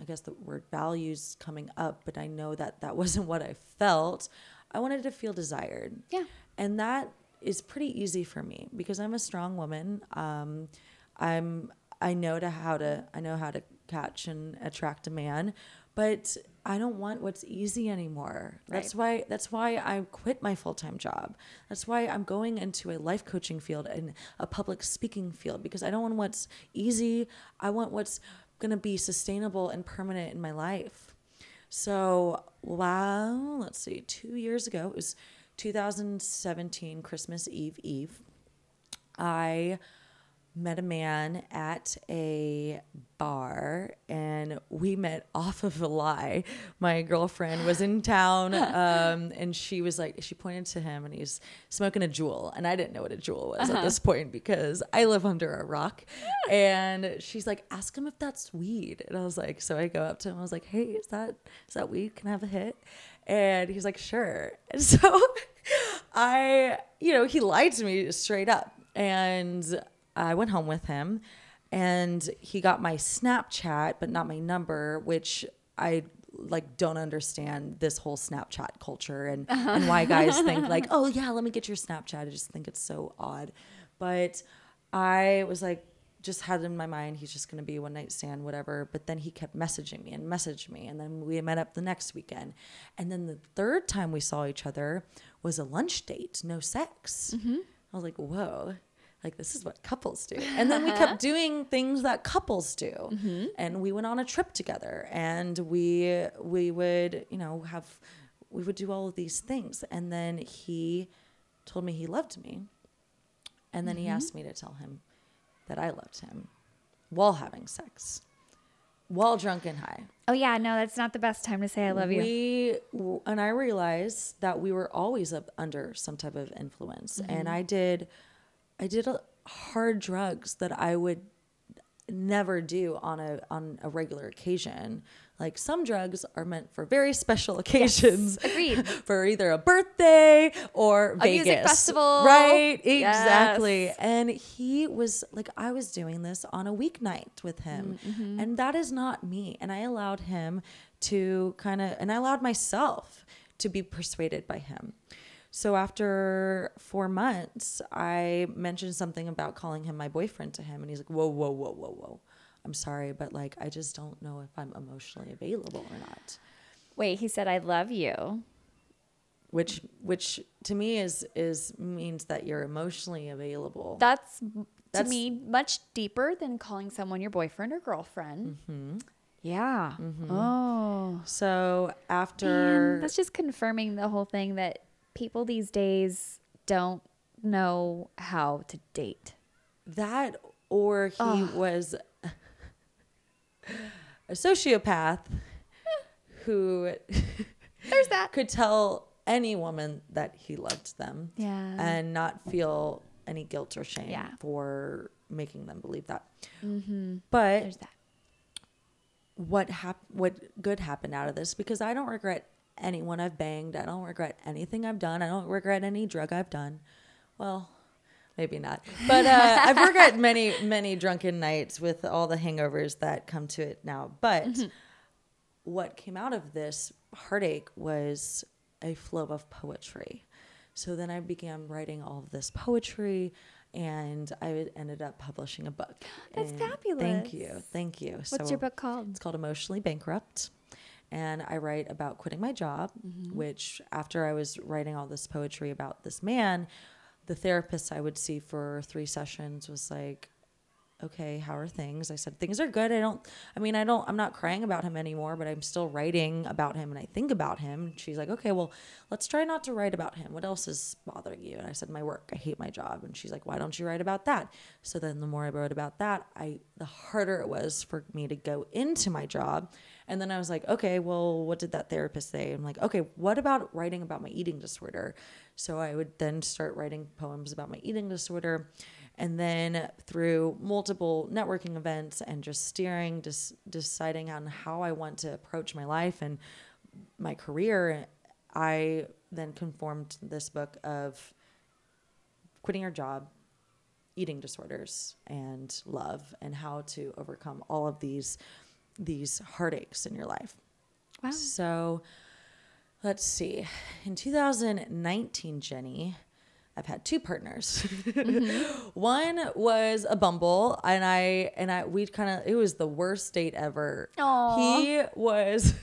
I guess the word values coming up, but I know that that wasn't what I felt. I wanted to feel desired. Yeah. And that is pretty easy for me because I'm a strong woman. Um, I'm, I know to how to, I know how to catch and attract a man, but I don't want what's easy anymore. Right. That's why, that's why I quit my full-time job. That's why I'm going into a life coaching field and a public speaking field because I don't want what's easy. I want what's going to be sustainable and permanent in my life. So, wow, let's see, two years ago, it was two thousand seventeen, Christmas Eve Eve. I met a man at a bar and we met off of a lie. My girlfriend was in town um, and she was like, she pointed to him and he's smoking a Juul. And I didn't know what a Juul was uh-huh. at this point because I live under a rock. And she's like, ask him if that's weed. And I was like, so I go up to him. I was like, hey, is that, is that weed? Can I have a hit? And he's like, sure. And so I, you know, he lied to me straight up. And I went home with him and he got my Snapchat, but not my number, which I like don't understand this whole Snapchat culture and, uh-huh. and why guys think like, oh yeah, let me get your Snapchat. I just think it's so odd. But I was like, just had it in my mind, he's just going to be a one night stand, whatever. But then he kept messaging me and messaged me. And then we met up the next weekend. And then the third time we saw each other was a lunch date, no sex. Mm-hmm. I was like, whoa. Like, this is what couples do. And then we kept doing things that couples do. Mm-hmm. And we went on a trip together. And we we would, you know, have, we would do all of these things. And then he told me he loved me. And then mm-hmm. he asked me to tell him that I loved him while having sex, while drunk and high. Oh, yeah. No, that's not the best time to say I love we, you. And I realized that we were always up under some type of influence. Mm-hmm. And I did... I did hard drugs that I would never do on a on a regular occasion. Like some drugs are meant for very special occasions. Yes, agreed. For either a birthday or a Vegas. Music festival. Right, exactly. Yes. And he was like, I was doing this on a weeknight with him. Mm-hmm. And that is not me. And I allowed him to kind of, and I allowed myself to be persuaded by him. So after four months, I mentioned something about calling him my boyfriend to him. And he's like, whoa, whoa, whoa, whoa, whoa. I'm sorry, but like, I just don't know if I'm emotionally available or not. Wait, he said, I love you. Which which to me is is means that you're emotionally available. That's, That's to me much deeper than calling someone your boyfriend or girlfriend. Mm-hmm. Yeah. Mm-hmm. Oh. So after... Man, that's just confirming the whole thing that... People these days don't know how to date. That or he Ugh. was a sociopath who There's that. could tell any woman that he loved them yeah. and not feel any guilt or shame yeah. for making them believe that. Mm-hmm. But There's that. what hap- what good happened out of this, because I don't regret anyone I've banged. I don't regret anything I've done. I don't regret any drug I've done. Well, maybe not. But uh, I've regret many, many drunken nights with all the hangovers that come to it now. But mm-hmm. what came out of this heartache was a flow of poetry. So then I began writing all of this poetry, and I ended up publishing a book. That's and fabulous. Thank you. Thank you. What's so your book called? It's called Emotionally Bankrupt. And I write about quitting my job, mm-hmm. which after I was writing all this poetry about this man, the therapist I would see for three sessions was like, okay, how are things? I said, things are good. I don't, I mean, I don't, I'm not crying about him anymore, but I'm still writing about him and I think about him. And she's like, okay, well, let's try not to write about him. What else is bothering you? And I said, my work, I hate my job. And she's like, why don't you write about that? So then the more I wrote about that, I, the harder it was for me to go into my job. And then I was like, okay, well, what did that therapist say? I'm like, okay, what about writing about my eating disorder? So I would then start writing poems about my eating disorder. And then through multiple networking events and just steering, just deciding on how I want to approach my life and my career, I then conformed this book of quitting your job, eating disorders, and love, and how to overcome all of these these heartaches in your life. Wow. So let's see. In two thousand nineteen, Jenny, I've had two partners. Mm-hmm. One was a Bumble, and I and I we kind of it was the worst date ever. Aww. He was.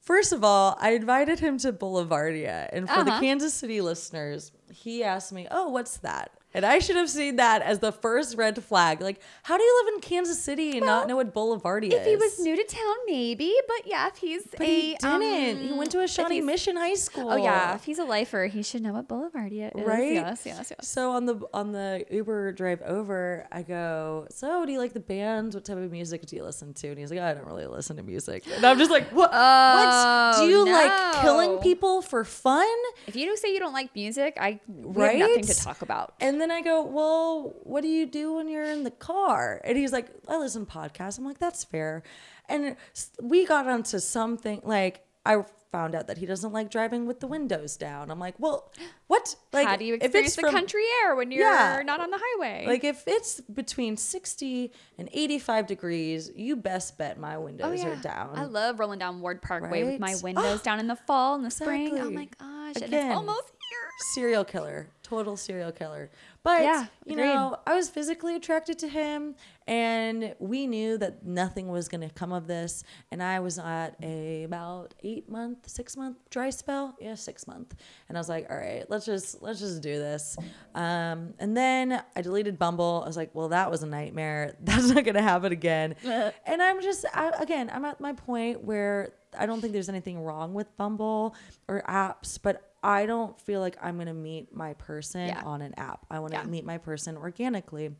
First of all, I invited him to Boulevardia, and for uh-huh. the Kansas City listeners, he asked me, "Oh, what's that?" And I should have seen that as the first red flag. Like, how do you live in Kansas City and well, not know what Boulevardia is? If he was new to town, maybe. But yeah, if he's but a... he didn't. Um, he went to a Shawnee Mission High School. Oh, yeah. If he's a lifer, he should know what Boulevardia is. Right? Yes, yes, yes. So on the on the Uber drive over, I go, so do you like the bands? What type of music do you listen to? And he's like, oh, I don't really listen to music. And I'm just like, what? Oh, what? Do you no. like killing people for fun? If you don't say you don't like music, I right? have nothing to talk about. And then I go, well, what do you do when you're in the car? And he's like, I listen to podcasts. I'm like, that's fair. And we got onto something. Like, I found out that he doesn't like driving with the windows down. I'm like, well, what? Like, how do you experience the from, country air when you're yeah, not on the highway? Like, if it's between sixty and eighty-five degrees, you best bet my windows oh, yeah. are down. I love rolling down Ward Parkway right? with my windows down in the fall and the exactly. spring. Oh, my gosh. Again, and it's almost here. Serial killer. Total serial killer. But, yeah, you agreed. know, I was physically attracted to him, and we knew that nothing was going to come of this. And I was at a about eight month, six month dry spell. Yeah, six month. And I was like, all right, let's just let's just do this. Um, and then I deleted Bumble. I was like, well, that was a nightmare. That's not going to happen again. And I'm just I, again, I'm at my point where I don't think there's anything wrong with Bumble or apps, but I don't feel like I'm going to meet my person yeah. on an app. I want to yeah. meet my person organically.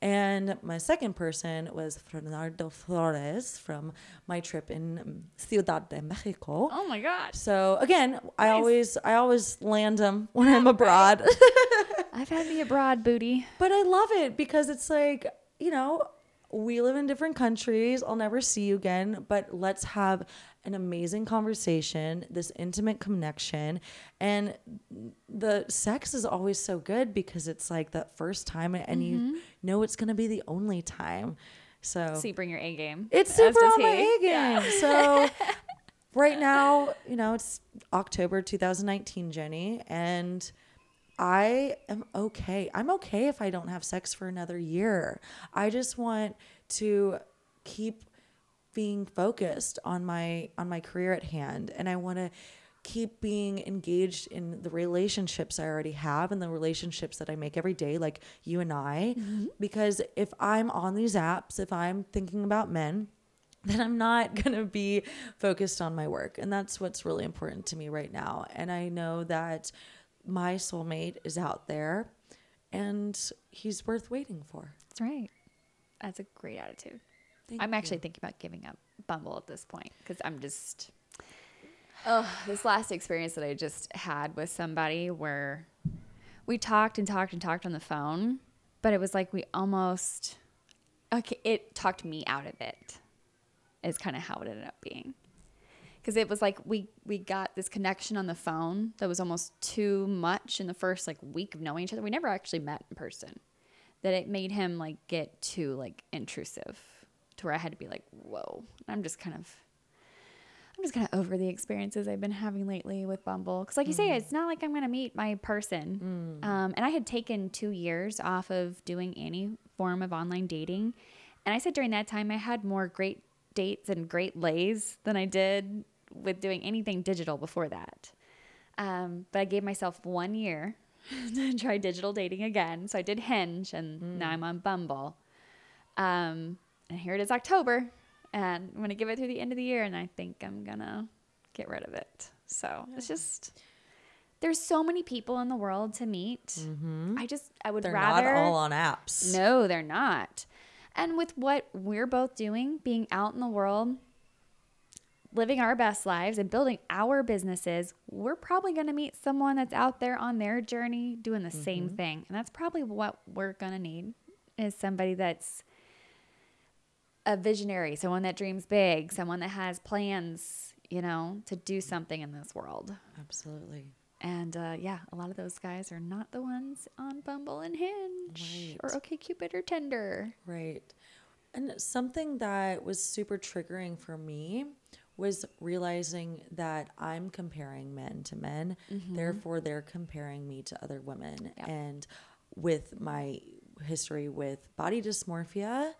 And my second person was Fernando Flores from my trip in Ciudad de México. Oh my God. So again, nice. I always I always land him when I'm abroad. I've had the abroad booty. But I love it because it's like, you know, we live in different countries. I'll never see you again, but let's have an amazing conversation, this intimate connection. And the sex is always so good because it's like that first time and mm-hmm. you know it's going to be the only time. So, so you bring your A game. It's super on my A game. Yeah. So right now, you know, it's October twenty nineteen, Jenny, and I am okay. I'm okay if I don't have sex for another year. I just want to keep being focused on my on my career at hand, and I want to keep being engaged in the relationships I already have and the relationships that I make every day, like you and I, mm-hmm. because if I'm on these apps, if I'm thinking about men, then I'm not going to be focused on my work, and that's what's really important to me right now. And I know that my soulmate is out there, and he's worth waiting for. That's right. That's a great attitude. Thank I'm you. actually thinking about giving up Bumble at this point because I'm just, oh, this last experience that I just had with somebody where we talked and talked and talked on the phone, but it was like we almost, okay, it talked me out of it is kind of how it ended up being. because it was like we we got this connection on the phone that was almost too much in the first like week of knowing each other. We never actually met in person. That it made him like get too like intrusive to where I had to be like, whoa. And I'm just kind of I'm just kind of over the experiences I've been having lately with Bumble. Because like you mm. say, it's not like I'm going to meet my person. Mm. Um, and I had taken two years off of doing any form of online dating. And I said during that time I had more great dates and great lays than I did with doing anything digital before that. Um, but I gave myself one year to try digital dating again. So I did Hinge, and mm. now I'm on Bumble. Um, and here it is October. And I'm going to give it through the end of the year, and I think I'm going to get rid of it. So it's just, there's so many people in the world to meet. Mm-hmm. I just, I would they're rather. They're not all on apps. No, they're not. And with what we're both doing, being out in the world, living our best lives and building our businesses, we're probably going to meet someone that's out there on their journey doing the mm-hmm. same thing. And that's probably what we're going to need is somebody that's a visionary, someone that dreams big, someone that has plans, you know, to do something in this world. Absolutely. And uh, yeah, a lot of those guys are not the ones on Bumble and Hinge right. or OK Cupid or Tinder. Right. And something that was super triggering for me was realizing that I'm comparing men to men. Mm-hmm. Therefore, they're comparing me to other women. Yep. And with my history with body dysmorphia,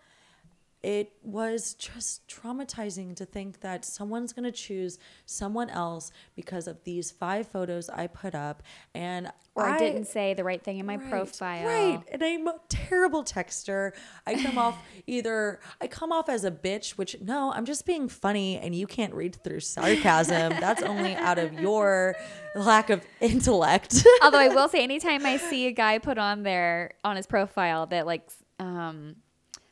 it was just traumatizing to think that someone's going to choose someone else because of these five photos I put up. And or I, I didn't say the right thing in my right, profile. Right. And I'm a terrible texter. I come off either, I come off as a bitch, which no, I'm just being funny and you can't read through sarcasm. That's only out of your lack of intellect. Although I will say anytime I see a guy put on there on his profile that like, um,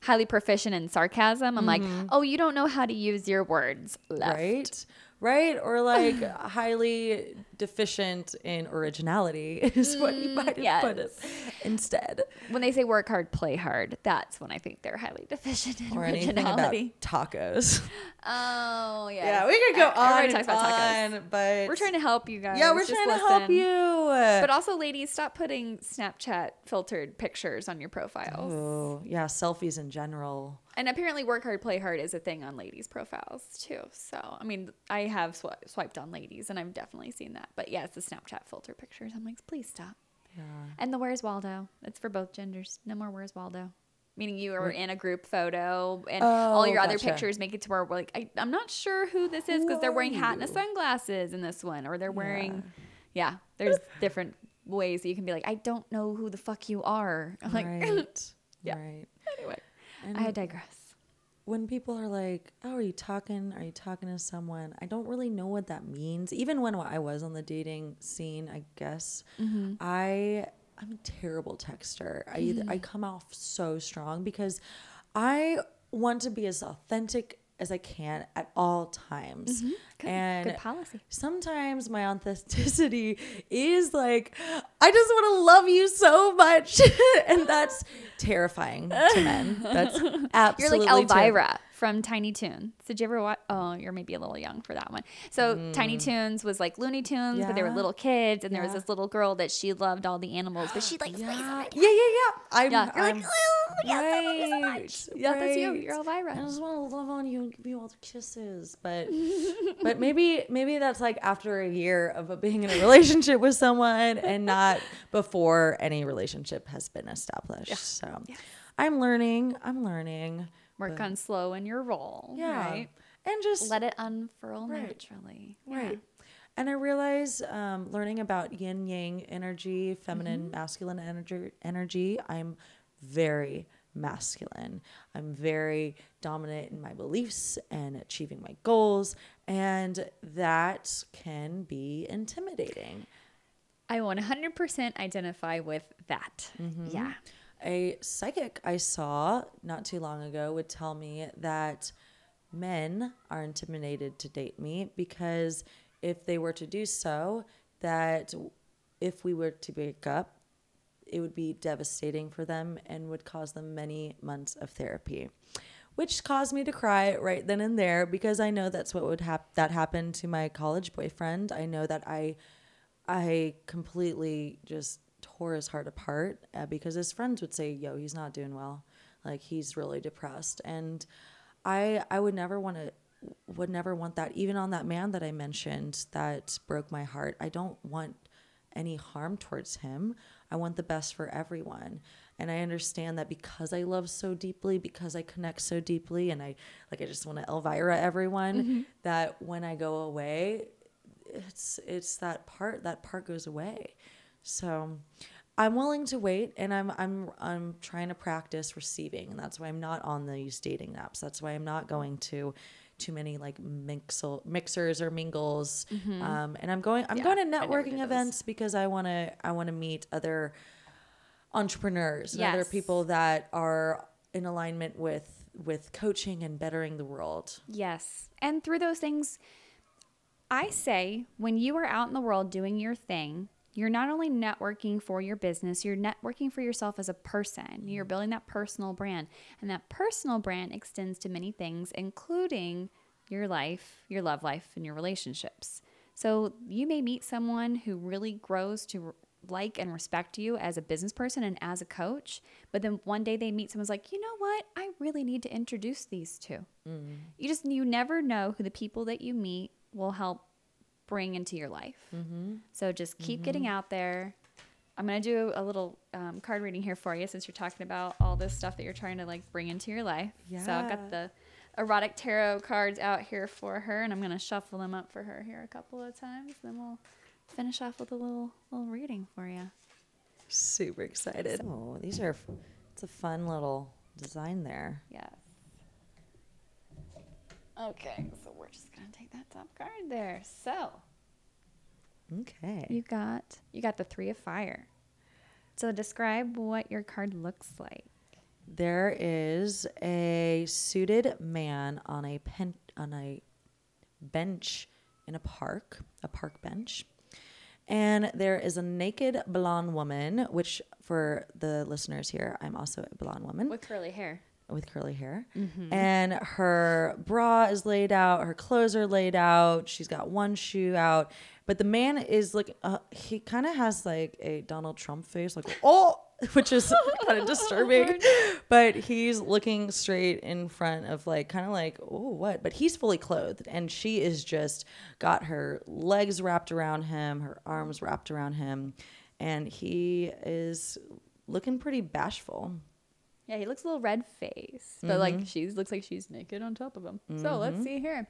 highly proficient in sarcasm. I'm mm-hmm. like, oh, you don't know how to use your words. Left. Right. Right. Or like highly deficient in originality is what you might have yes. put it instead. When they say work hard, play hard, that's when I think they're highly deficient in or originality. About tacos. Oh, yeah. Yeah, we could go uh, on and on, tacos. But we're trying to help you guys. Yeah, we're Just trying to listen. help you. But also, ladies, stop putting Snapchat filtered pictures on your profiles. Oh, yeah, selfies in general. And apparently work hard, play hard is a thing on ladies' profiles, too. So, I mean, I have sw- swiped on ladies, and I've definitely seen that. But, yeah, it's the Snapchat filter pictures. I'm like, please stop. Yeah. And the Where's Waldo. It's for both genders. No more Where's Waldo. Meaning you are in a group photo, and oh, all your other gotcha. pictures make it to where we're like, I, I'm not sure who this is because they're wearing hat and sunglasses in this one. Or they're wearing, yeah, yeah there's different ways that you can be like, I don't know who the fuck you are. I'm like, right. yeah. Right. Anyway. And I digress. When people are like, oh, are you talking? Are you talking to someone? I don't really know what that means. Even when I was on the dating scene, I guess, mm-hmm. I, I'm a terrible texter. I either, I come off so strong because I want to be as authentic as I can at all times. Mm-hmm. Good. And good policy. Sometimes my authenticity is like, I just want to love you so much. And that's terrifying to men. That's absolutely You're like Elvira terrifying. From Tiny Toons. Did you ever watch? Oh, you're maybe a little young for that one. So mm. Tiny Toons was like Looney Tunes, yeah. but they were little kids. And yeah. there was this little girl that she loved all the animals, but she likes yeah. plays on it. Yeah, yeah, yeah. I'm, yeah. You're I'm, like, oh, yes, right, I love you so much. Yeah, right. That's you. You're Elvira. I just want to love on you and give you all the kisses. But, but But maybe maybe that's like after a year of being in a relationship with someone and not before any relationship has been established. Yeah. So yeah. I'm learning. I'm learning. Work but, on slow in your role. Yeah. Right? And just let it unfurl right. naturally. Right. Yeah. And I realize um, learning about yin yang energy, feminine, mm-hmm. masculine energy, energy. I'm very masculine. I'm very dominant in my beliefs and achieving my goals, and that can be intimidating. I one hundred percent identify with that. Mm-hmm. Yeah. A psychic I saw not too long ago would tell me that men are intimidated to date me because if they were to do so, that if we were to break up, it would be devastating for them and would cause them many months of therapy, which caused me to cry right then and there, because I know that's what would hap- that happened to my college boyfriend. I know that I I completely just tore his heart apart uh, because his friends would say, yo, he's not doing well. Like, he's really depressed. And I I would never want to would never want that, even on that man that I mentioned that broke my heart. I don't want any harm towards him. I want the best for everyone. And I understand that because I love so deeply, because I connect so deeply, and I like I just want to Elvira everyone, mm-hmm. that when I go away, it's it's that part that part goes away. So I'm willing to wait, and I'm I'm I'm trying to practice receiving, and that's why I'm not on these dating apps. That's why I'm not going to too many like mixel, mixers or mingles, mm-hmm. um, and I'm going I'm yeah, going to networking events because I want to I want to meet other entrepreneurs, yes. and other people that are in alignment with with coaching and bettering the world. Yes, and through those things, I say when you are out in the world doing your thing, you're not only networking for your business, you're networking for yourself as a person. You're building that personal brand. And that personal brand extends to many things, including your life, your love life, and your relationships. So you may meet someone who really grows to like and respect you as a business person and as a coach, but then one day they meet someone's like, you know what? I really need to introduce these two. Mm-hmm. You just, you never know who the people that you meet will help bring into your life. Mm-hmm. So just keep mm-hmm. getting out there. I'm going to do a little um, card reading here for you since you're talking about all this stuff that you're trying to like bring into your life. Yeah. So I've got the erotic tarot cards out here for her, and I'm going to shuffle them up for her here a couple of times. Then we'll finish off with a little little reading for you. Super excited. Oh, these are, it's a fun little design there. Yeah. Okay, so we're just gonna take that top card there. So, okay, you got you got the Three of Fire. So describe what your card looks like. There is a suited man on a pen, on a bench in a park, a park bench, and there is a naked blonde woman. Which, for the listeners here, I'm also a blonde woman with curly hair. with curly hair mm-hmm. and her bra is laid out, her clothes are laid out, she's got one shoe out, but the man is like uh, he kind of has like a Donald Trump face, like oh, which is kind of disturbing, but he's looking straight in front of like kind of like oh what, but he's fully clothed and she is just got her legs wrapped around him, her arms wrapped around him, and he is looking pretty bashful. Yeah, he looks a little red face, but mm-hmm. like she looks like she's naked on top of him. Mm-hmm. So let's see here.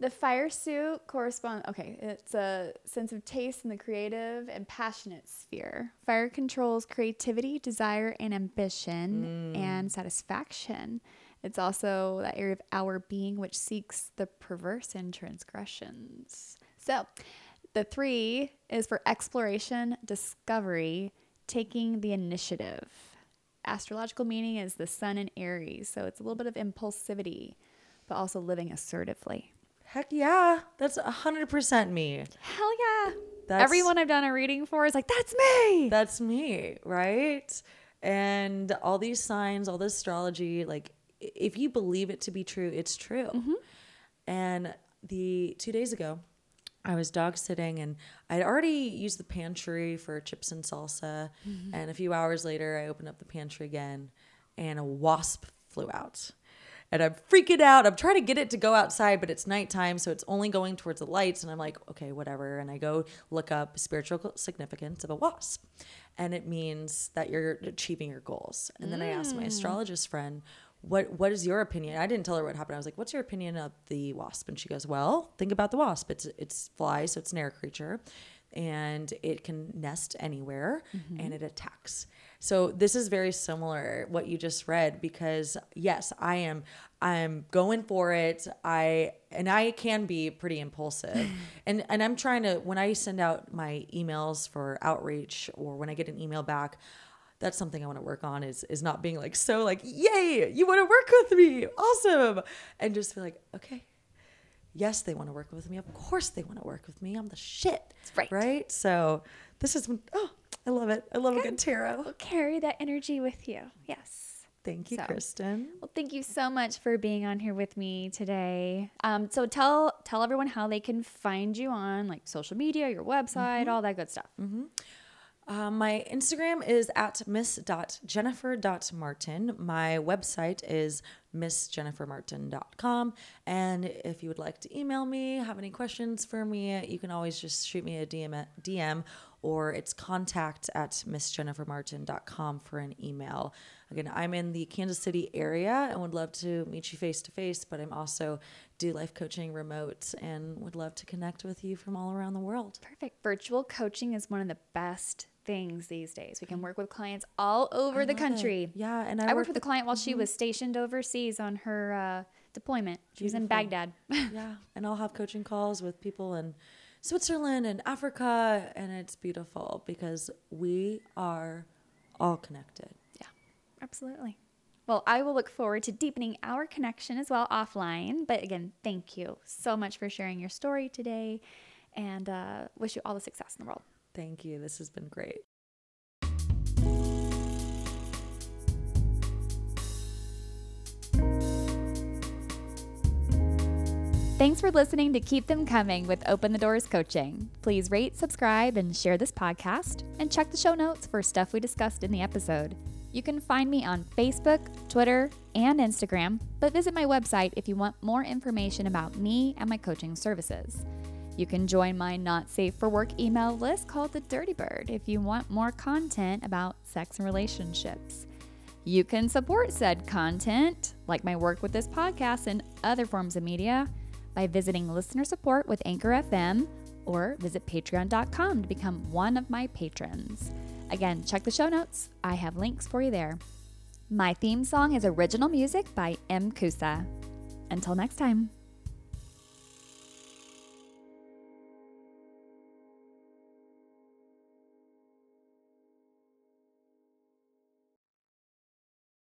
The fire suit corresponds. Okay, it's a sense of taste in the creative and passionate sphere. Fire controls creativity, desire, and ambition, mm. and satisfaction. It's also that area of our being which seeks the perverse and transgressions. So the three is for exploration, discovery, taking the initiative. Astrological meaning is the sun in Aries, so it's a little bit of impulsivity, but also living assertively. Heck yeah, that's one hundred percent me. Hell yeah. That's, everyone I've done a reading for is like, that's me. That's me, right? And all these signs, all this astrology, like if you believe it to be true, it's true. Mm-hmm. And the two days ago, I was dog sitting and I'd already used the pantry for chips and salsa. Mm-hmm. And a few hours later, I opened up the pantry again and a wasp flew out. And I'm freaking out. I'm trying to get it to go outside, but it's nighttime, so it's only going towards the lights. And I'm like, okay, whatever. And I go look up spiritual significance of a wasp. And it means that you're achieving your goals. And mm. then I asked my astrologist friend, What what is your opinion? I didn't tell her what happened. I was like, what's your opinion of the wasp? And she goes, well, think about the wasp. It's it's flies, so it's an air creature, and it can nest anywhere, mm-hmm. and it attacks. So this is very similar what you just read, because yes, I am I'm going for it. I and I can be pretty impulsive. and and I'm trying to, when I send out my emails for outreach or when I get an email back, that's something I want to work on is is not being like so like, yay, you want to work with me, awesome, and just be like, okay, yes, they want to work with me, of course they want to work with me, I'm the shit. That's right. Right? So this is, oh, I love it. I love good. a good tarot. We'll carry that energy with you. Yes. Thank you, so, Kristen. Well, thank you so much for being on here with me today. Um, so tell tell everyone how they can find you on like social media, your website, mm-hmm. all that good stuff. Mm-hmm. Uh, my Instagram is at miss dot jennifer dot martin. My website is miss jennifer martin dot com. And if you would like to email me, have any questions for me, you can always just shoot me a D M, D M or it's contact at miss jennifer martin dot com for an email. Again, I'm in the Kansas City area and would love to meet you face to face, but I'm also do life coaching remote and would love to connect with you from all around the world. Perfect. Virtual coaching is one of the best things these days. We can work with clients all over I the country. It. Yeah, and I, I worked work with a client while mm-hmm. she was stationed overseas on her uh, deployment. She Beautiful. was in Baghdad. Yeah, and I'll have coaching calls with people in Switzerland and Africa, and it's beautiful because we are all connected. Yeah, absolutely. Well, I will look forward to deepening our connection as well offline. But again, thank you so much for sharing your story today, and uh, wish you all the success in the world. Thank you. This has been great. Thanks for listening to Keep Them Coming with Open the Doors Coaching. Please rate, subscribe, and share this podcast, and check the show notes for stuff we discussed in the episode. You can find me on Facebook, Twitter, and Instagram, but visit my website if you want more information about me and my coaching services. You can join my Not Safe for Work email list called The Dirty Bird if you want more content about sex and relationships. You can support said content, like my work with this podcast and other forms of media, by visiting listener support with Anchor F M or visit patreon dot com to become one of my patrons. Again, check the show notes. I have links for you there. My theme song is original music by M. Kusa. Until next time.